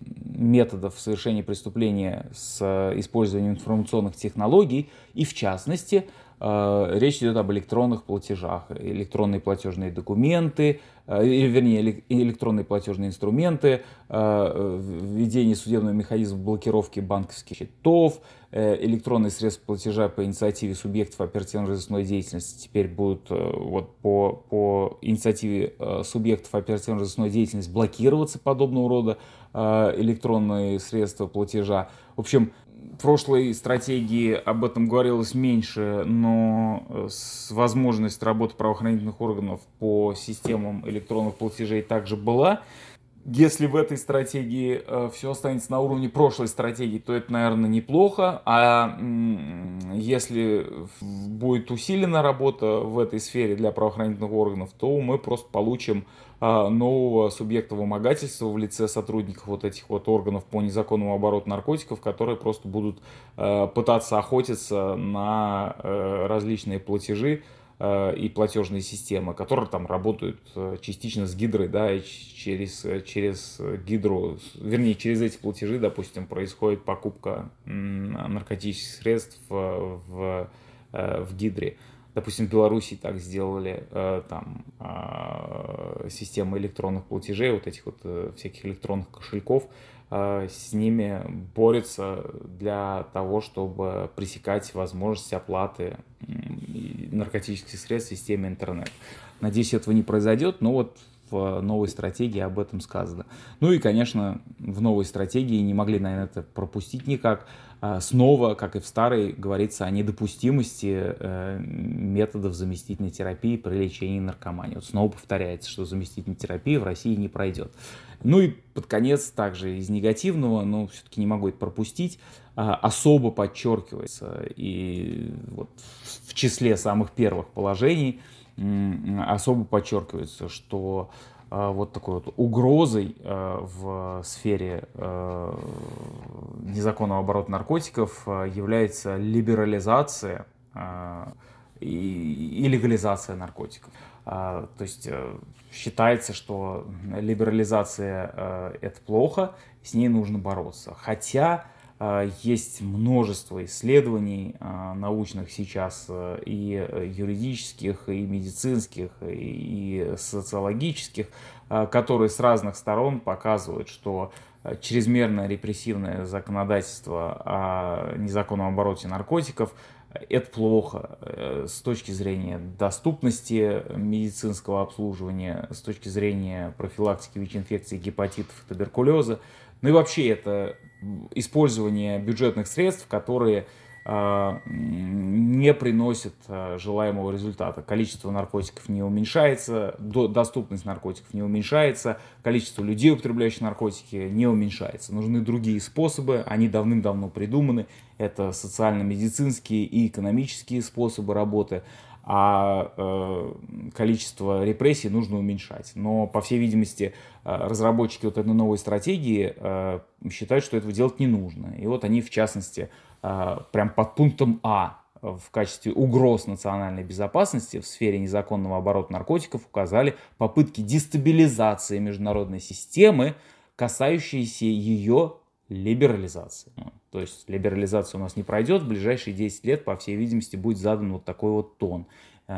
методов совершения преступления с использованием информационных технологий, и в частности, речь идет об электронных платежах, электронные платежные документы, электронные платежные инструменты, введение судебного механизма блокировки банковских счетов, электронные средства платежа по инициативе субъектов оперативно-розыскной деятельности теперь будут по инициативе субъектов оперативно-розыскной деятельности блокироваться подобного рода электронные средства платежа. В общем, в прошлой стратегии об этом говорилось меньше, но возможность работы правоохранительных органов по системам электронных платежей также была. Если в этой стратегии все останется на уровне прошлой стратегии, то это, наверное, неплохо. А если будет усилена работа в этой сфере для правоохранительных органов, то мы просто получим нового субъекта вымогательства в лице сотрудников вот этих вот органов по незаконному обороту наркотиков, которые просто будут пытаться охотиться на различные платежи и платежные системы, которые там работают частично с Гидрой, да, и через Гидру, вернее, через эти платежи, допустим, происходит покупка наркотических средств в Гидре. Допустим, в Беларуси так сделали, там, системы электронных платежей, вот этих вот всяких электронных кошельков, с ними борются для того, чтобы пресекать возможность оплаты наркотических средств в системе интернет. Надеюсь, этого не произойдет, но вот в новой стратегии об этом сказано. Ну и, конечно, в новой стратегии не могли, наверное, это пропустить никак. Снова, как и в старой, говорится о недопустимости методов заместительной терапии при лечении наркомании. Вот снова повторяется, что заместительная терапия в России не пройдет. Ну и под конец также из негативного, но все-таки не могу это пропустить, особо подчеркивается и вот в числе самых первых положений особо подчеркивается, что вот такой вот угрозой в сфере незаконного оборота наркотиков является либерализация и легализация наркотиков. То есть считается, что либерализация – это плохо, с ней нужно бороться. Хотя есть множество исследований научных сейчас, и юридических, и медицинских, и социологических, которые с разных сторон показывают, что чрезмерное репрессивное законодательство о незаконном обороте наркотиков – это плохо с точки зрения доступности медицинского обслуживания, с точки зрения профилактики ВИЧ-инфекции, гепатитов и туберкулеза. Ну и вообще это использование бюджетных средств, которые не приносят желаемого результата. Количество наркотиков не уменьшается, доступность наркотиков не уменьшается, количество людей, употребляющих наркотики, не уменьшается. Нужны другие способы, они давным-давно придуманы. Это социально-медицинские и экономические способы работы. А количество репрессий нужно уменьшать. Но, по всей видимости, разработчики вот этой новой стратегии считают, что этого делать не нужно. И вот они, в частности, прям под пунктом А в качестве угроз национальной безопасности в сфере незаконного оборота наркотиков указали попытки дестабилизации международной системы, касающиеся ее либерализации. То есть либерализация у нас не пройдет, в ближайшие 10 лет, по всей видимости, будет задан вот такой вот тон.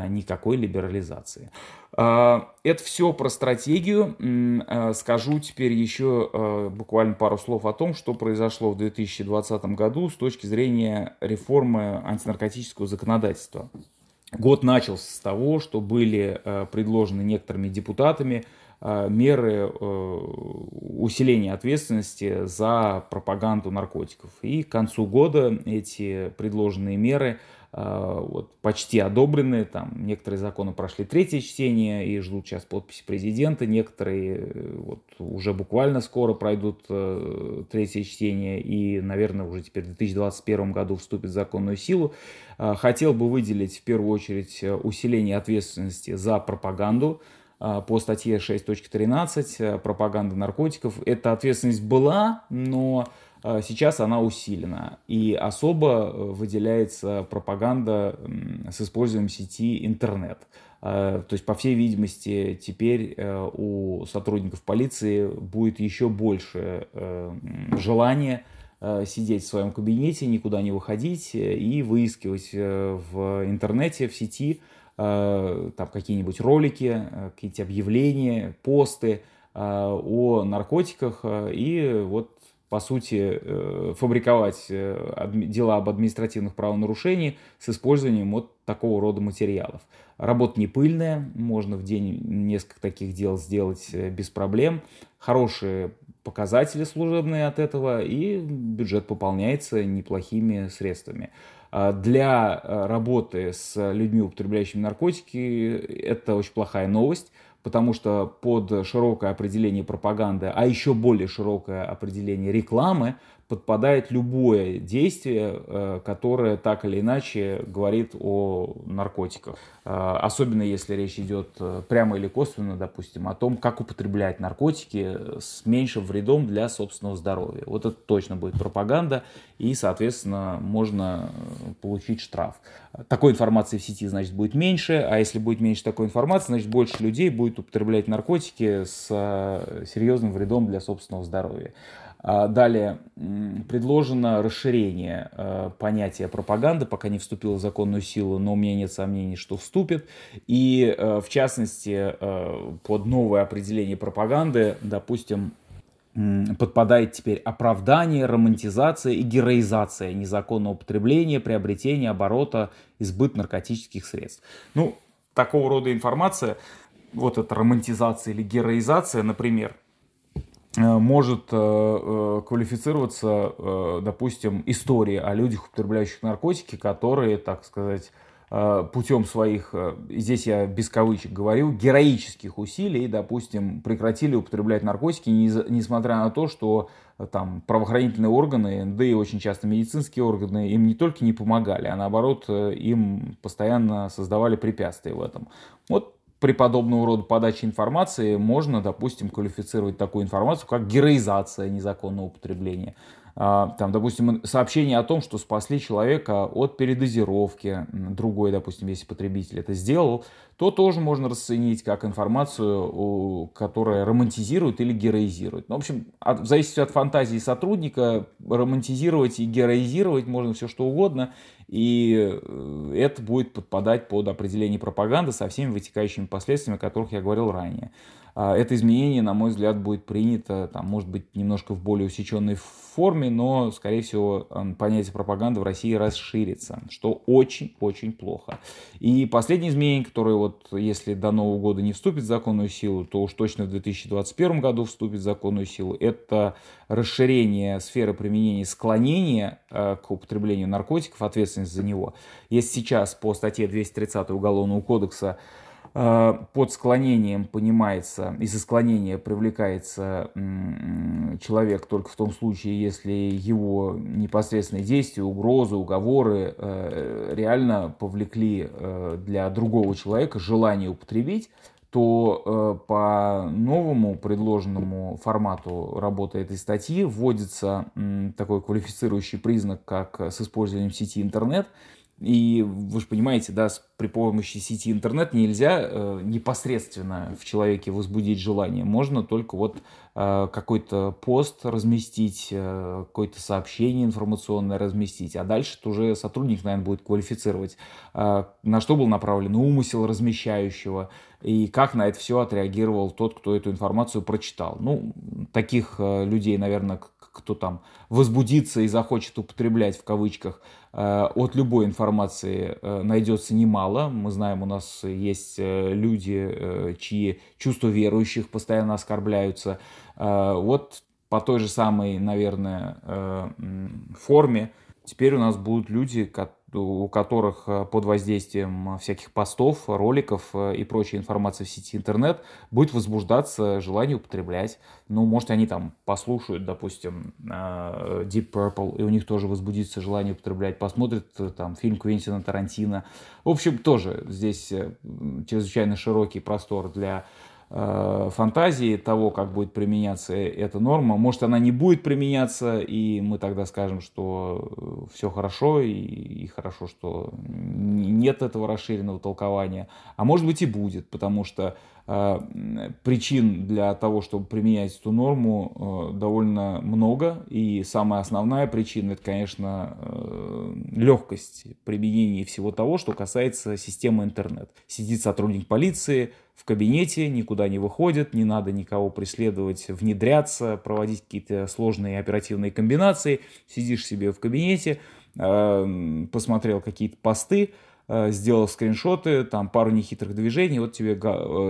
Никакой либерализации. Это все про стратегию. Скажу теперь еще буквально пару слов о том, что произошло в 2020 году с точки зрения реформы антинаркотического законодательства. Год начался с того, что были предложены некоторыми депутатами меры усиления ответственности за пропаганду наркотиков. И к концу года эти предложенные меры вот, почти одобрены. Там некоторые законы прошли третье чтение и ждут сейчас подписи президента. Некоторые вот, уже буквально скоро пройдут третье чтение и, наверное, уже теперь в 2021 году вступит в законную силу. Хотел бы выделить в первую очередь усиление ответственности за пропаганду. По статье 6.13 «Пропаганда наркотиков». Эта ответственность была, но сейчас она усилена. И особо выделяется пропаганда с использованием сети интернет. То есть, по всей видимости, теперь у сотрудников полиции будет еще больше желания сидеть в своем кабинете, никуда не выходить и выискивать в интернете, в сети, там какие-нибудь ролики, какие-то объявления, посты о наркотиках и вот, по сути, фабриковать дела об административных правонарушениях с использованием вот такого рода материалов. Работа не пыльная, можно в день несколько таких дел сделать без проблем. Хорошие показатели служебные от этого, и бюджет пополняется неплохими средствами. Для работы с людьми, употребляющими наркотики, это очень плохая новость, потому что под широкое определение пропаганды, а еще более широкое определение рекламы, подпадает любое действие, которое так или иначе говорит о наркотиках. Особенно если речь идет прямо или косвенно, допустим, о том, как употреблять наркотики с меньшим вредом для собственного здоровья. Вот это точно будет пропаганда, и, соответственно, можно получить штраф. Такой информации в сети, значит, будет меньше, а если будет меньше такой информации, значит, больше людей будет употреблять наркотики с серьезным вредом для собственного здоровья. Далее предложено расширение понятия пропаганды, пока не вступило в законную силу, но у меня нет сомнений, что вступит. И в частности, под новое определение пропаганды, допустим, подпадает теперь оправдание, романтизация и героизация незаконного употребления, приобретения, оборота и сбыт наркотических средств. Ну, такого рода информация, вот эта романтизация или героизация, например, может квалифицироваться, допустим, история о людях, употребляющих наркотики, которые, так сказать, путем своих, здесь я без кавычек говорю, героических усилий, допустим, прекратили употреблять наркотики, несмотря на то, что там правоохранительные органы, да и очень часто медицинские органы им не только не помогали, а наоборот им постоянно создавали препятствия в этом. Вот. При подобного рода подаче информации можно, допустим, квалифицировать такую информацию, как героизация незаконного употребления. Там, допустим, сообщение о том, что спасли человека от передозировки, другой, допустим, если потребитель это сделал, то тоже можно расценить как информацию, которая романтизирует или героизирует. В общем, в зависимости от фантазии сотрудника, романтизировать и героизировать можно все что угодно, и это будет подпадать под определение пропаганды со всеми вытекающими последствиями, о которых я говорил ранее. Это изменение, на мой взгляд, будет принято, там, может быть, немножко в более усеченной форме, но, скорее всего, понятие пропаганды в России расширится, что очень-очень плохо. И последнее изменение, которое, вот, если до Нового года не вступит в законную силу, то уж точно в 2021 году вступит в законную силу, это расширение сферы применения склонения к употреблению наркотиков, ответственность за него. Если сейчас по статье 230 Уголовного кодекса под склонением понимается, из-за склонения привлекается человек только в том случае, если его непосредственные действия, угрозы, уговоры реально повлекли для другого человека желание употребить, то по новому предложенному формату работы этой статьи вводится такой квалифицирующий признак, как с использованием сети интернет. И вы же понимаете, да, при помощи сети интернет нельзя непосредственно в человеке возбудить желание. Можно только вот какой-то пост разместить, какое-то сообщение информационное разместить. А дальше уже сотрудник, наверное, будет квалифицировать, на что был направлен умысел размещающего и как на это все отреагировал тот, кто эту информацию прочитал. Ну, таких людей, наверное, кто там возбудится и захочет употреблять, в кавычках, от любой информации найдется немало. Мы знаем, у нас есть люди, чьи чувства верующих постоянно оскорбляются. Вот по той же самой, наверное, форме теперь у нас будут люди, у которых под воздействием всяких постов, роликов и прочей информации в сети интернет будет возбуждаться желание употреблять. Ну, может, они там послушают, допустим, Deep Purple, и у них тоже возбудится желание употреблять, посмотрят там фильм Квентина Тарантино. В общем, тоже здесь чрезвычайно широкий простор для фантазии того, как будет применяться эта норма. Может, она не будет применяться, и мы тогда скажем, что все хорошо, и хорошо, что нет этого расширенного толкования. А может быть и будет, потому что причин для того, чтобы применять эту норму, довольно много. И самая основная причина — это, конечно, легкость применения всего того, что касается системы интернет. Сидит сотрудник полиции в кабинете, никуда не выходит, не надо никого преследовать, внедряться, проводить какие-то сложные оперативные комбинации. Сидишь себе в кабинете, посмотрел какие-то посты, сделал скриншоты, там пару нехитрых движений, вот тебе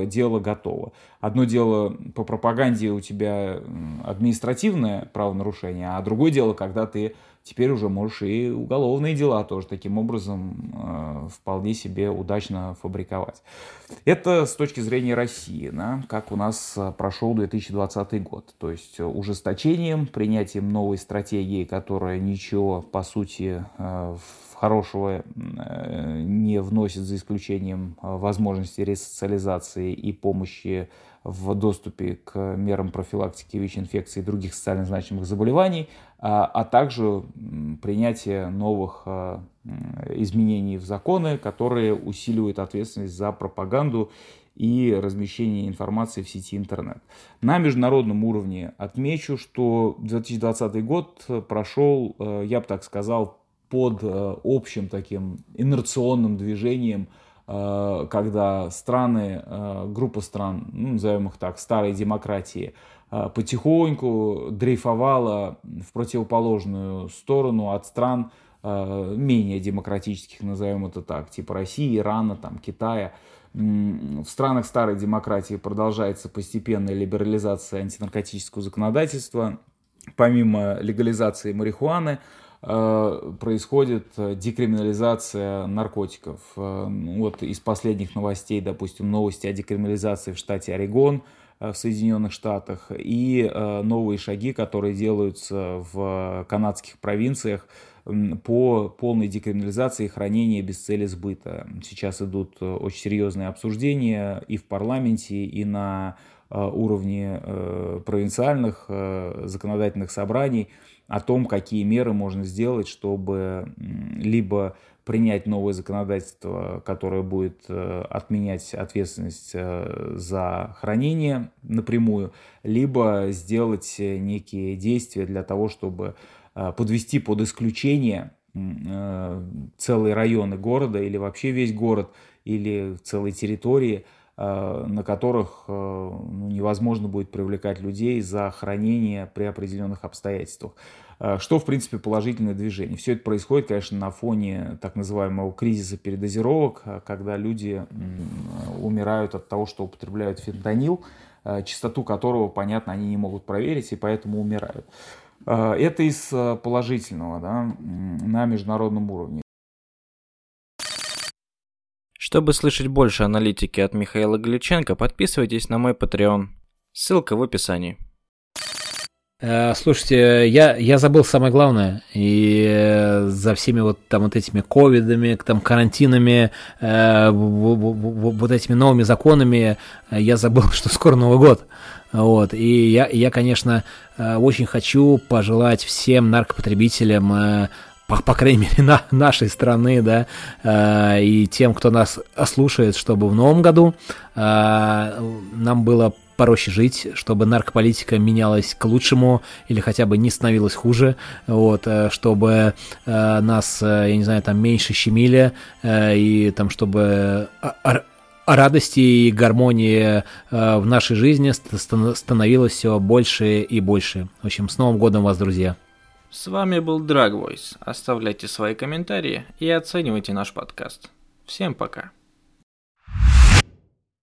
дело готово. Одно дело по пропаганде у тебя административное правонарушение, а другое дело, когда ты теперь уже можешь и уголовные дела тоже таким образом вполне себе удачно фабриковать. Это с точки зрения России, да, как у нас прошел 2020 год. То есть ужесточением, принятием новой стратегии, которая ничего, по сути, хорошего не вносит, за исключением возможности ресоциализации и помощи в доступе к мерам профилактики ВИЧ-инфекции и других социально значимых заболеваний, а также принятие новых изменений в законы, которые усиливают ответственность за пропаганду и размещение информации в сети интернет. На международном уровне отмечу, что 2020 год прошел, я бы так сказал, под общим таким инерционным движением, когда страны, группа стран, назовем их так, старой демократии, потихоньку дрейфовала в противоположную сторону от стран менее демократических, назовем это так, типа России, Ирана, там, Китая. В странах старой демократии продолжается постепенная либерализация антинаркотического законодательства. Помимо легализации марихуаны, происходит декриминализация наркотиков. Вот из последних новостей, допустим, новости о декриминализации в штате Орегон в Соединенных Штатах и новые шаги, которые делаются в канадских провинциях по полной декриминализации хранения без цели сбыта. Сейчас идут очень серьезные обсуждения и в парламенте, и на уровне провинциальных законодательных собраний о том, какие меры можно сделать, чтобы либо принять новое законодательство, которое будет отменять ответственность за хранение напрямую, либо сделать некие действия для того, чтобы подвести под исключение целые районы города или вообще весь город, или целые территории, на которых невозможно будет привлекать людей за хранение при определенных обстоятельствах. Что, в принципе, положительное движение. Все это происходит, конечно, на фоне так называемого кризиса передозировок, когда люди умирают от того, что употребляют фентанил, частоту которого, понятно, они не могут проверить и поэтому умирают. Это из положительного, да, на международном уровне. Чтобы слышать больше аналитики от Михаила Галиченко, подписывайтесь на мой Patreon. Ссылка в описании. Слушайте, я забыл самое главное, и за всеми вот там вот этими ковидами, там карантинами, вот этими новыми законами, я забыл, что скоро Новый год. Вот, и я, конечно, очень хочу пожелать всем наркопотребителям, по крайней мере, нашей страны, да, и тем, кто нас слушает, чтобы в новом году нам было пороще жить, чтобы наркополитика менялась к лучшему или хотя бы не становилась хуже, вот, чтобы нас, я не знаю, там меньше щемили, и там, чтобы радости и гармонии в нашей жизни становилось все больше и больше. В общем, с Новым годом вас, друзья! С вами был Drag Voice. Оставляйте свои комментарии и оценивайте наш подкаст. Всем пока!